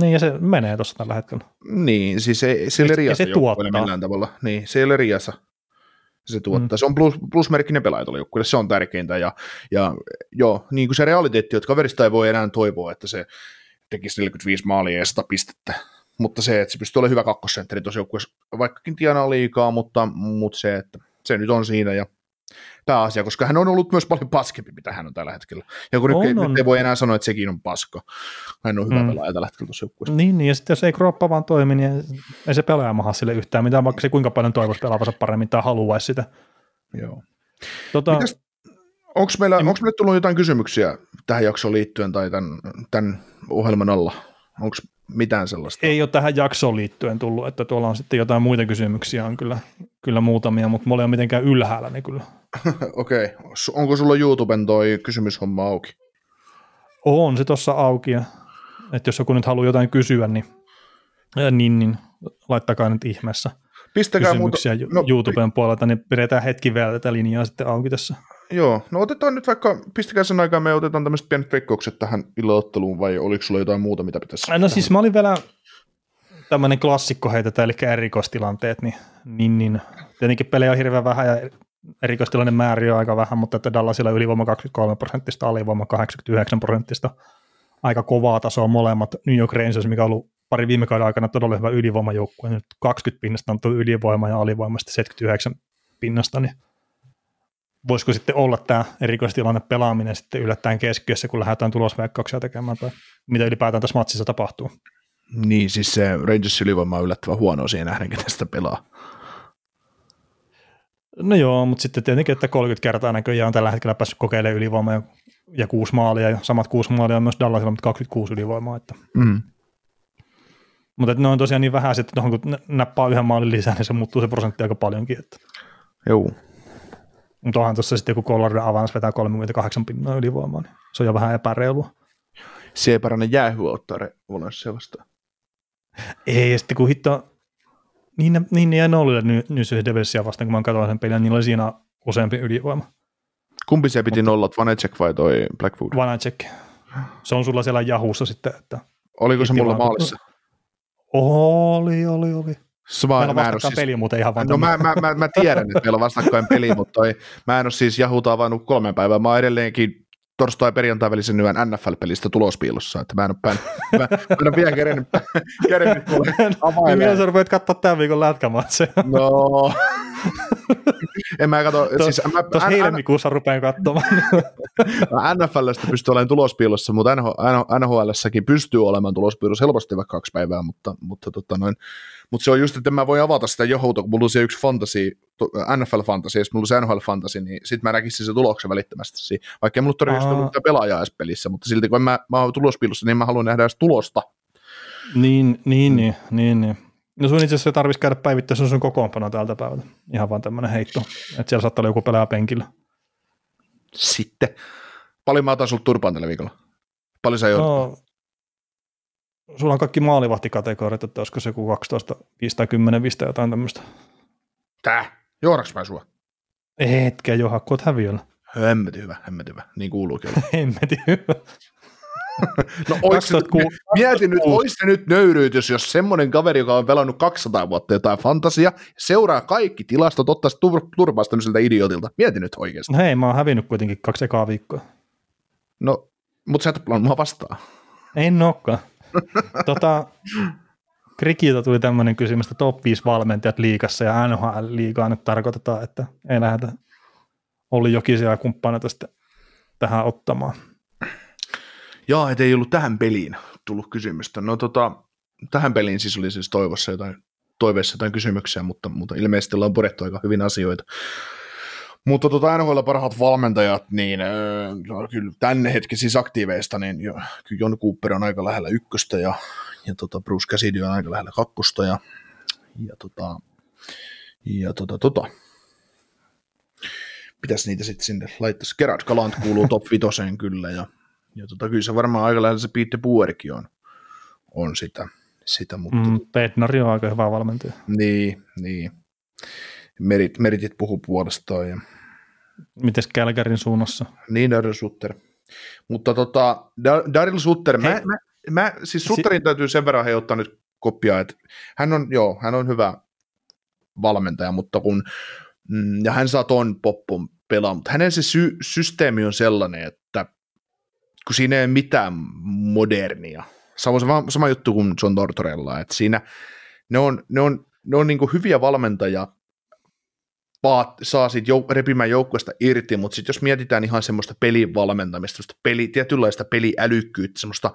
Niin, ja se menee tuossa tällä hetkellä. Niin, siis se ei ole riassa joukkueelle millään tavalla. Niin, se ei ole riassa. Se tuottaa. Se on plusmerkkinen pelaaja tuolla joukkueelle, se on tärkeintä. Ja joo, niin kuin se realiteetti, että kaverista ei voi enää toivoa, että se tekisi 45 maalia ja 100 pistettä. Mutta se, että se pystyy olemaan hyvä kakkosentteri tuossa joukkueessa, vaikkakin tienaa liikaa, mutta se, että se nyt on siinä ja pääasia, koska hän on ollut myös paljon paskempi, mitä hän on tällä hetkellä. Ja kun nyt ei voi enää sanoa, että sekin on paska. Hän on hyvä pelaaja tällä hetkellä tuossa joukkueessa. Niin, ja sitten jos ei kroppa vaan toimi, niin ei se pelaaja maha sille yhtään mitään, vaikka se kuinka paljon toivoisi pelaavansa paremmin tai haluaisi sitä. Joo. Onko meille tullut jotain kysymyksiä tähän jaksoon liittyen tai tämän ohjelman alla? Onko mitään sellaista? Ei ole tähän jaksoon liittyen tullut, että tuolla on sitten jotain muita kysymyksiä, on kyllä muutamia, mutta mulla ei ole mitenkään ylhäällä ne kyllä. Okei. Okay. Onko sulla YouTuben toi kysymyshomma auki? On se tuossa auki, että jos joku nyt haluaa jotain kysyä, niin laittakaa nyt ihmeessä pistäkää kysymyksiä YouTuben puolelta, niin pidetään hetki vielä tätä linjaa sitten auki tässä. Joo, no otetaan nyt vaikka, pistäkää sen aikaa, me otetaan tämmöiset pienet veikkaukset tähän illanotteluun, vai oliko sulla jotain muuta, mitä pitäisi? No siis mä olin vielä tämmöinen klassikko heitetä, eli erikoistilanteet, niin tietenkin pelejä on hirveän vähän, ja erikoistilainen määrä on aika vähän, mutta että Dallasilla ylivoima 23%, alivoima 89%, aika kovaa tasoa molemmat. New York Rangers, mikä on ollut pari viime kauden aikana todella hyvä ylivoimajoukkue, nyt 20 pinnasta on tuo ylivoima ja alivoimasta 79 pinnasta, niin voisiko sitten olla tämä erikoistilanne pelaaminen sitten yllättäen keskiössä, kun lähdetään tulosveikkauksia tekemään, tai mitä ylipäätään tässä matsissa tapahtuu? Niin, siis se Rangers ylivoima on yllättävän huono siihen nähden, ketä sitä pelaa. No joo, mutta sitten tietenkin, että 30 kertaa näköjään on tällä hetkellä päässyt kokeilemaan ylivoimaa ja 6 maalia, ja samat 6 maalia on myös Dallasilla, mutta 26 ylivoimaa. Että. Mm. Mutta ne on tosiaan niin vähän, että tuohon kun nappaa yhden maalin lisää, niin se muuttuu se prosentti aika paljonkin. Että. Joo. Mutta onhan tuossa sitten joku Colorado Avans vetää 38 pinnaa ylivoimaa, niin se on jo vähän epäreilua. Se ei paranne jäähyä ottaa Avanssia vastaan. Ei, ja sitten kun hitto, niin ne jäi nollille New Devilsia vastaan, kun mä katsoin sen pelin, niin oli siinä useampi ylivoima. Kumpi se piti nollat, Vanacek vai toi Blackwood? Vanacek. Se on sulla siellä Jahussa sitten. Että oliko se mulla maalissa? Oli. Meillä on vastakkain siis, peli, mutta ihan vaan. No mä tiedän, että meillä on vastakkain peli, mutta mä en ole siis Yahoo'ta avannut 3 päivää. Mä oon edelleenkin torstai-perjantai välisen yön NFL-pelistä tulospiilossa, että mä en ole vielä kerennyt availemaan. Millä sä rupeat katsoa tämän viikon lätkämatseja? No, en mä katso. Siis, tuossa helmikuussa rupean katsomaan. NFL:stä pystyy olemaan tulospiilossa, mutta NHL:ssäkin pystyy olemaan tulospiilossa helposti vaikka 2 päivää, mutta se on just, että mä voin avata sitä Yahoo'ta, kun mulla on siellä yksi NFL-fantasia, ja sitten mulla on se NHL-fantasia, niin sitten mä näkisin se tuloksen välittömästi. Vaikka ei mulla todennäköisesti ollut mitään pelaajaa edes pelissä, mutta silti kun mä oon tulospiilossa, niin mä haluan nähdä edes tulosta. Niin. No sun itse asiassa tarvitsisi käydä päivittäin sun kokoonpanoa tältä päivältä. Ihan vaan tämmöinen heitto, että siellä saattaa olla joku pelaaja penkillä. Sitten. Paljon mä otan sulta turpaan tällä viikolla. Paljon sä joudut? Sulla on kaikki maalivahtikategoriat, että olisiko se joku 12, 5 tai 10, 5 tai jotain tämmöistä. Tää? Johdaks mä sua? Etkä joha, kun oot häviöllä. Hemmetin hyvä. Niin kuuluukin olla. Hemmetin hyvä. No mietin nyt, ois se nyt nöyryytys, jos semmoinen kaveri, joka on pelannut 200 vuotta jotain fantasia, seuraa kaikki tilastot, ottaisi turpaasta tämmöiseltä idiotilta. Mietin nyt oikeasti. No hei, mä oon hävinnyt kuitenkin 2 ekaa viikkoa. No, mutta sä et pelannut mua vastaan. En olekaan. Krikiltä tuli tämmöinen kysymys, että top 5 valmentajat liigassa ja NHL-liigaa nyt tarkoitetaan, että ei lähdetä Olli Jokisia ja kumppaneita sitten tähän ottamaan. Jaa, et ei ollut tähän peliin tullut kysymystä. No tähän peliin siis oli siis toiveessa jotain kysymyksiä, mutta ilmeisesti ollaan purettu aika hyvin asioita. Mutta NHL parhaat valmentajat, niin kyllä tämänhetkisissä aktiiveista, niin kyllä John Cooper on aika lähellä ykköstä ja Bruce Cassidy on aika lähellä kakkosta ja pitäisi niitä sitten sinne laittaisi. Gerard Gallant kuuluu top 5:een kyllä ja kyllä se varmaan aika lähellä se Pete Puerkin on sitä mutta Petnari on aika hyvä valmentaja. Niin. Meritit puhuu puolestaan ja mites Kälkärin suunnassa? Niin, Daryl Sutter. Mutta Daryl Sutter, mä siis Sutterin täytyy sen verran ottaa nyt koppia, että hän on hyvä valmentaja, mutta ja hän saa ton poppun pelaa, mutta hänen se systeemi on sellainen, että kun siinä ei ole mitään modernia. Sama juttu kuin John Tortorella, että siinä ne on niin kuin hyviä valmentajia, saa siitä repimään joukkueesta irti, mutta sitten jos mietitään ihan semmoista pelin valmentamista, semmoista tietynlaista peliälykkyyttä, semmoista,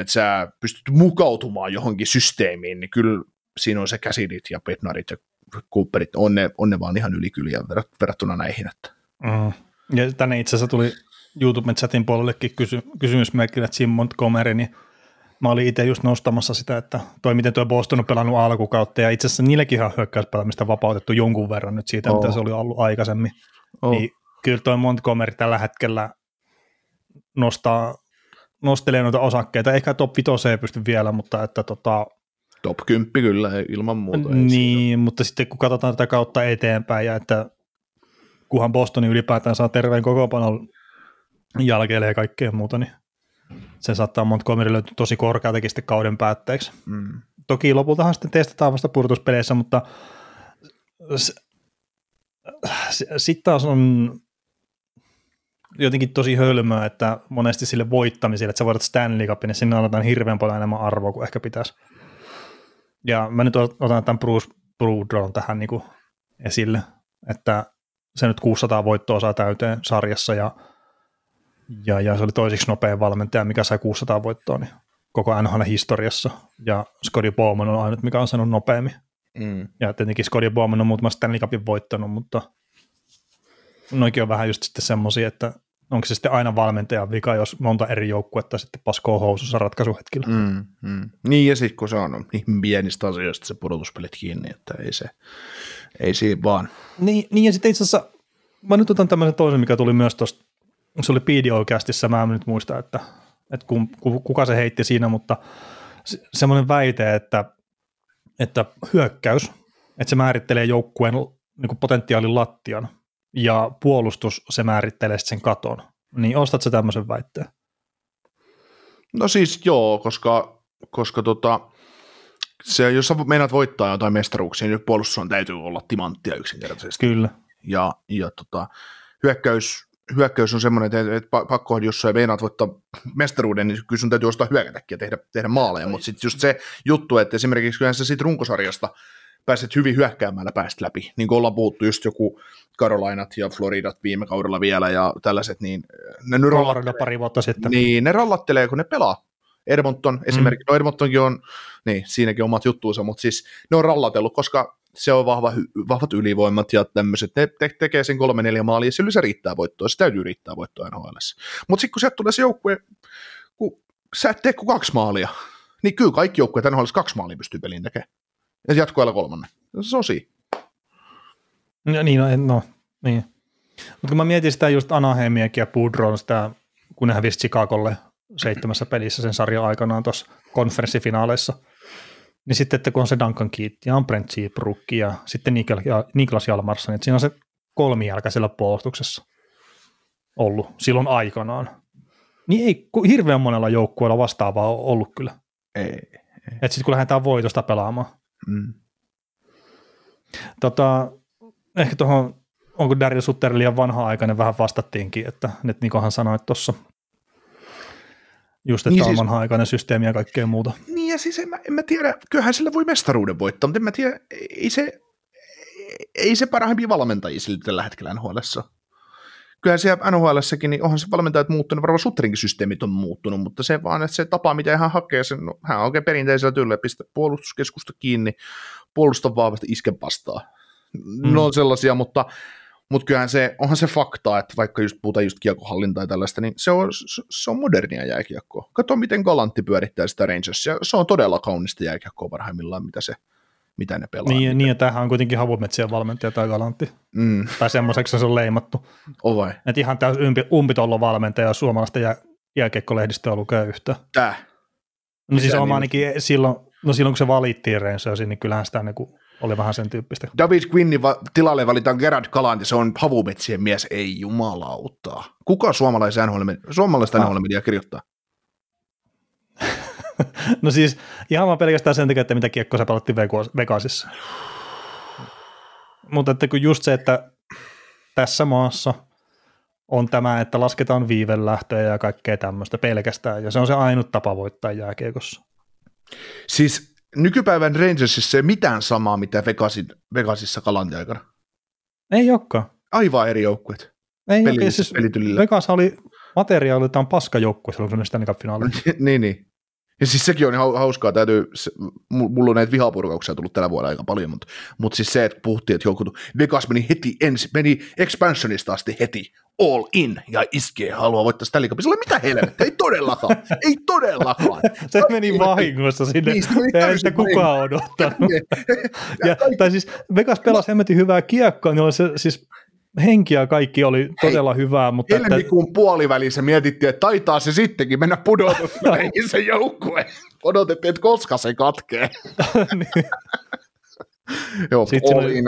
että sä pystyt mukautumaan johonkin systeemiin, niin kyllä siinä on se Käsidit ja Petnarit ja Cooperit, on ne vaan ihan ylikyliä verrattuna näihin. Ja tänne itse asiassa tuli YouTube-chatin puolellekin kysymysmerkillä Jim Montgomery, niin mä olin itse just nostamassa sitä, että miten tuo Boston on pelannut alkukautta, ja itse asiassa niillekin on hyökkäyspelaamista vapautettu jonkun verran nyt siitä, mitä se oli ollut aikaisemmin. Niin kyllä tuo Montgomery tällä hetkellä nostelee noita osakkeita, ehkä top 5 ei pysty vielä, mutta että top 10 kyllä ilman muuta. Niin, mutta sitten kun katsotaan tätä kautta eteenpäin, ja että kunhan Bostoni ylipäätään saa terveen kokoonpanon jälkeelle ja kaikkea muuta, niin sen saattaa Montgomery löytyä tosi korkealtakin sitten kauden päätteeksi. Toki lopultahan sitten testataan vasta purtuspeleissä, mutta sitten taas on jotenkin tosi hölmöä, että monesti sille voittamiselle, että sä voitat Stanley Cupin, niin sinne annetaan hirveän paljon enemmän arvoa kuin ehkä pitäisi. Ja mä nyt otan tämän Bruce Boudreaux'n tähän niin kuin esille, että se nyt 600 voittoa saa täyteen sarjassa ja se oli toiseksi nopein valmentaja, mikä sai 600 voittoa niin koko NHL-historiassa. Ja Scottie Bowman on ainut, mikä on saanut nopeammin. Ja tietenkin Scottie Bowman on muutama Stanley Cupin voittanut, mutta noikin on vähän just sitten semmoisia, että onko se sitten aina valmentajan vika, jos monta eri joukkuetta sitten paskoo housussa ratkaisuhetkillä. Niin, ja sitten kun se on niin pienistä asioista se pudotuspelit kiinni, että ei siinä vaan. Niin, ja sitten itse asiassa, mä nyt otan tämmöisen toisen, mikä tuli myös tuosta, se oli Piidi Oikeastissa, mä en nyt muista, että kuka se heitti siinä, mutta semmoinen väite, että hyökkäys, että se määrittelee joukkueen niin potentiaalin lattian ja puolustus, se määrittelee sen katon. Niin ostat sä tämmöisen väitteen? No siis joo, koska se, jos sä meinaat voittaa jotain mestaruuksia, niin puolustus on täytyy olla timanttia yksinkertaisesti. Kyllä. Ja hyökkäys on semmoinen, että pakko, jos sä meinaat voittaa mestaruuden, niin kyllä sun täytyy ostaa hyökätäkin ja tehdä maaleja, mutta sitten just se juttu, että esimerkiksi kyllähän sä siitä runkosarjasta pääset hyvin hyökkäämällä päästä läpi, niin kuin ollaan puhuttu just joku Carolinat ja Floridat viime kaudella vielä ja tällaiset, niin ne Colorado pari vuotta sitten. Niin, ne rallattelee, kun ne pelaa. Edmonton esimerkiksi, no Edmontonkin on, niin siinäkin omat juttuunsa, mutta siis ne on rallatellut, koska se on vahvat ylivoimat ja tämmöiset, ne tekee sen 3-4 maalia ja sillä se riittää voittoa, se täytyy riittää voittoa NHL:ssä. Mutta sitten kun sieltä tulee se joukkue, kun sä et tee kuin 2 maalia, niin kyllä kaikki joukkueet NHL:ssä 2 maalia pystyy peliin tekemään. Ja jatkoajalla 3. Se on siinä. No niin. Mutta kun mä mietin sitä just Anaheimiakin ja Boudreaux'n sitä, kun ne hävisi Chicagolle 7 pelissä sen sarjan aikanaan tuossa konferenssifinaaleissa, Niin sitten, että kun on se Duncan Keith ja on Brent Seabrook ja sitten Niklas Hjalmarsson, että siinä on se kolmijalkaisella puolustuksessa ollut silloin aikanaan. Niin ei hirveän monella joukkueella vastaavaa ollut kyllä. Ei. Että sitten kun lähdetään voitosta pelaamaan. Mm. Ehkä tuohon, onko Daryl Sutter liian vanha-aikainen, vähän vastattiinkin, että nyt Nikohan sanoi tuossa just, että niin on siis vanha-aikainen systeemi ja kaikkea muuta. Niin ja siis en mä tiedä, kyllähän sillä voi mestaruuden voittaa, mutta en mä tiedä, ei se parhaimpia valmentajia sillä tällä hetkellä NHL:ssä. Kyllähän siellä NHL:ssäkin, niin onhan se valmentajat muuttunut, varmaan Sutterinkin systeemit on muuttunut, mutta se vaan, että se tapa, mitä hän hakee, sen, no, hän on oikein perinteisellä työllä, pistää puolustuskeskusta kiinni, puolustaa vahvasti, iske vastaan. No on sellaisia, mutta kyllähän se, onhan se fakta, että vaikka just puhutaan just kiekohallintaa ja tällaista, niin se on modernia jääkiekkoa. Kato, miten Galantti pyörittää sitä Rangersia. Se on todella kaunista jääkiekkoa parhaimmillaan, mitä ne pelaa. Niin ja tämähän on kuitenkin Havumetsien valmentaja tai Galantti. Mm. Tai semmoiseksi se on leimattu. Vai? Että ihan täys umpitollon valmentaja suomalaista jääkiekkolehdistöä lukee yhtä. No siis oma ainakin silloin kun se valittiin Rangersiin, niin kyllähän sitä niinku oli vähän sen tyyppistä. David Quinnin tilalle valitaan Gerard Gallant, se on Havumetsien mies, ei jumalauta. Kuka suomalaista NHL-mediaa kirjoittaa? No siis ihan vaan pelkästään sen takia, että mitä kiekkoa sä pelattiin Vegasissa. Mutta että kun just se, että tässä maassa on tämä, että lasketaan viivelähtöjä ja kaikkea tämmöistä pelkästään, ja se on se ainut tapa voittaa jääkiekossa. Siis nykypäivän Rangersissa ei mitään samaa, mitä Vegasissa Galantin aikana. Ei olekaan. Aivan eri joukkueet. Ei ole, siis Vegas oli materiaaliltaan paskajoukkue, silloin kun ne Stanley Cup-finaali. Niin. Ja siis sekin on ihan hauskaa, mulla on näitä vihapurkauksia tullut tällä vuodella aika paljon, mutta siis se, että puhuttiin, että joku Vegas meni expansionista asti heti all in ja iskee, haluaa voittaa Stanley Cupilla. Mitä helvettä, ei todellakaan. Se meni vahingossa sinne, että kukaan on odottanut. Tai siis Vegas pelasi hemmetin hyvää kiekkoa, niin oli se siis henkiä kaikki oli todella hyvää, mutta helmikuun puolivälissä mietittiin, että taitaa se sittenkin mennä pudotuspeleihin se joukkue. Odotettiin, että koska se katkee. Niin. Joo, Olin.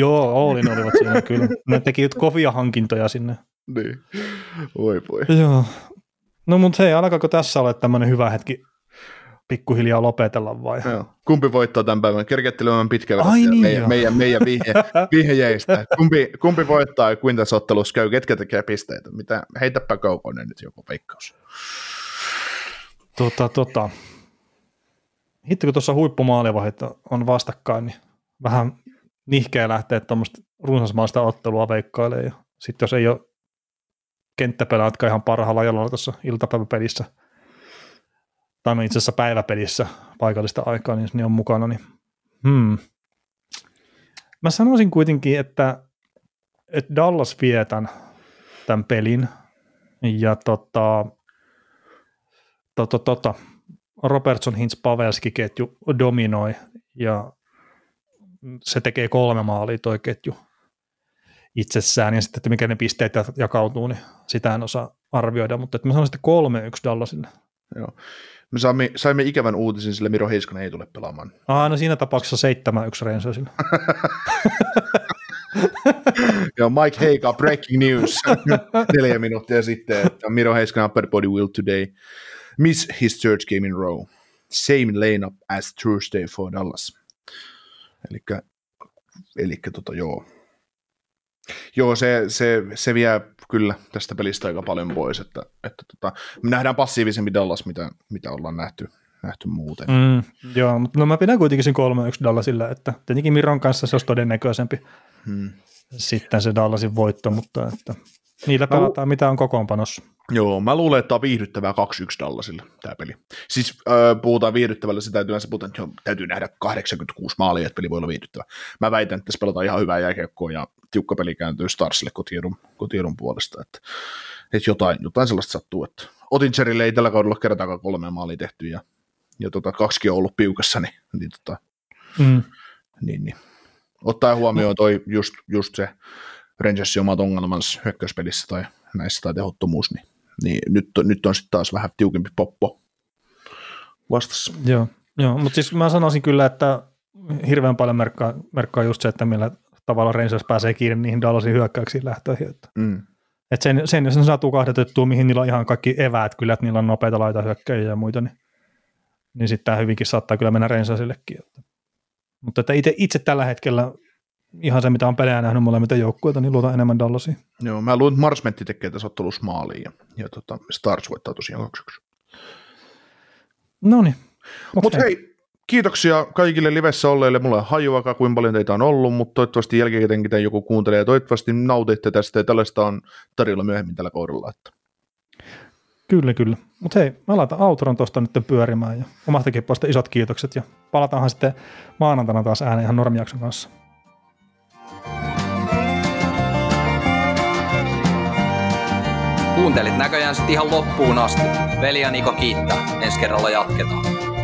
Joo, Olin olivat siinä kyllä. Ne tekivät kovia hankintoja sinne. Niin, voi. Joo. No mutta hei, alkaako tässä olla tämmöinen hyvä hetki pikkuhiljaa lopetella vai? Joo. Kumpi voittaa tämän päivän? Kerkettelymään pitkällä meidän vihjeistä. Kumpi voittaa ja kuintasottelussa käy? Ketkä tekee pisteitä? Mitä? Heitäpä Kaukonen nyt joku veikkaus. Hitto kun tuossa huippumaalivahit on vastakkain, niin vähän nihkeä lähtee tuommoista runsasmaista ottelua veikkailemaan. Sitten jos ei ole kenttäpelaajatkaan ihan parhaalla jalalla tuossa iltapäiväpelissä, tai itse asiassa päiväpelissä paikallista aikaa, niin jos ne on mukana, niin Mä sanoisin kuitenkin, että Dallas vie tämän pelin, ja Robertson, Hintz, Pavelski ketju dominoi, ja se tekee 3 maalia toi ketju itsessään, ja sitten, että mikä ne pisteet jakautuu, niin sitä en osaa arvioida, mutta että mä sanoisin, että 3-1 Dallasille. Joo. Me saimme ikävän uutisen, sillä Miro Heiskanen ei tule pelaamaan. No siinä tapauksessa 7-1 Rangersille. Joo, Mike Heika, breaking news. 4 minuuttia sitten, että Miro Heiskanen upper body will today miss his third game in row. Same lineup as Thursday for Dallas. Elikkä joo. Joo, se vie kyllä tästä pelistä aika paljon pois, että me nähdään passiivisemmin Dallas, mitä ollaan nähty muuten. Joo, mutta mä pidän kuitenkin sen 3-1 Dallasilla, että tietenkin Miron kanssa se olisi todennäköisempi sitten se Dallasin voitto, mutta että niillä pelataan mitä on kokoonpanossa. Joo, mä luulen, että on viihdyttävää 2-1 Dallasilla tämä peli. Siis puhutaan viihdyttävällä, se täytyy nähdä 86 maalia, että peli voi olla viihdyttävä. Mä väitän, että tässä pelataan ihan hyvää jääkiekkoa ja tiukka peli kääntyy Starsille kotiedun puolesta. Että jotain sellaista sattuu. Että Oettingerille ei tällä kaudella kertaakaan 3 maalia tehty ja 2 on ollut piukassa, niin. Ottaen huomioon toi just se Rangersin omat ongelmansa hyökkäyspelissä tai näissä tai tehottomuus, niin nyt on sitten taas vähän tiukempi poppo vastassa. Joo, Joo, mutta siis mä sanoisin kyllä, että hirveän paljon merkkaa just se, että millä tavalla Rangers pääsee kiinni niihin Dallasin hyökkäyksiin lähtöihin. Että sen jos ne saa tukahdetettua, mihin niillä on ihan kaikki eväät kyllä, että niillä on nopeita laitahyökkäjiä ja muita, niin sitten tämä hyvinkin saattaa kyllä mennä Rangersillekin. Mutta että itse tällä hetkellä ihan se, mitä on pelejä nähnyt molemmilta joukkueilta, niin luotan enemmän Dallasia. Joo, mä luulen, että Marchmentti tekee tässä ottelussa maaliin ja Stars voittaa tosiaan 2-1. No niin. Mutta hei, kiitoksia kaikille livessä olleille. Mulla on hajuakaan, kuinka paljon teitä on ollut, mutta toivottavasti jälkikäteenkin joku kuuntelee ja toivottavasti nautitte tästä ja tällaista on tarjolla myöhemmin tällä kohdalla. Kyllä. Mutta hei, mä laitan autoron tuosta nyt pyörimään ja omastakin puolesta isot kiitokset ja palataanhan sitten maanantaina taas ääneen ihan normijakson kanssa. Kuuntelit näköjään sitten ihan loppuun asti. Veli ja Niko kiittää. Ensi kerralla jatketaan.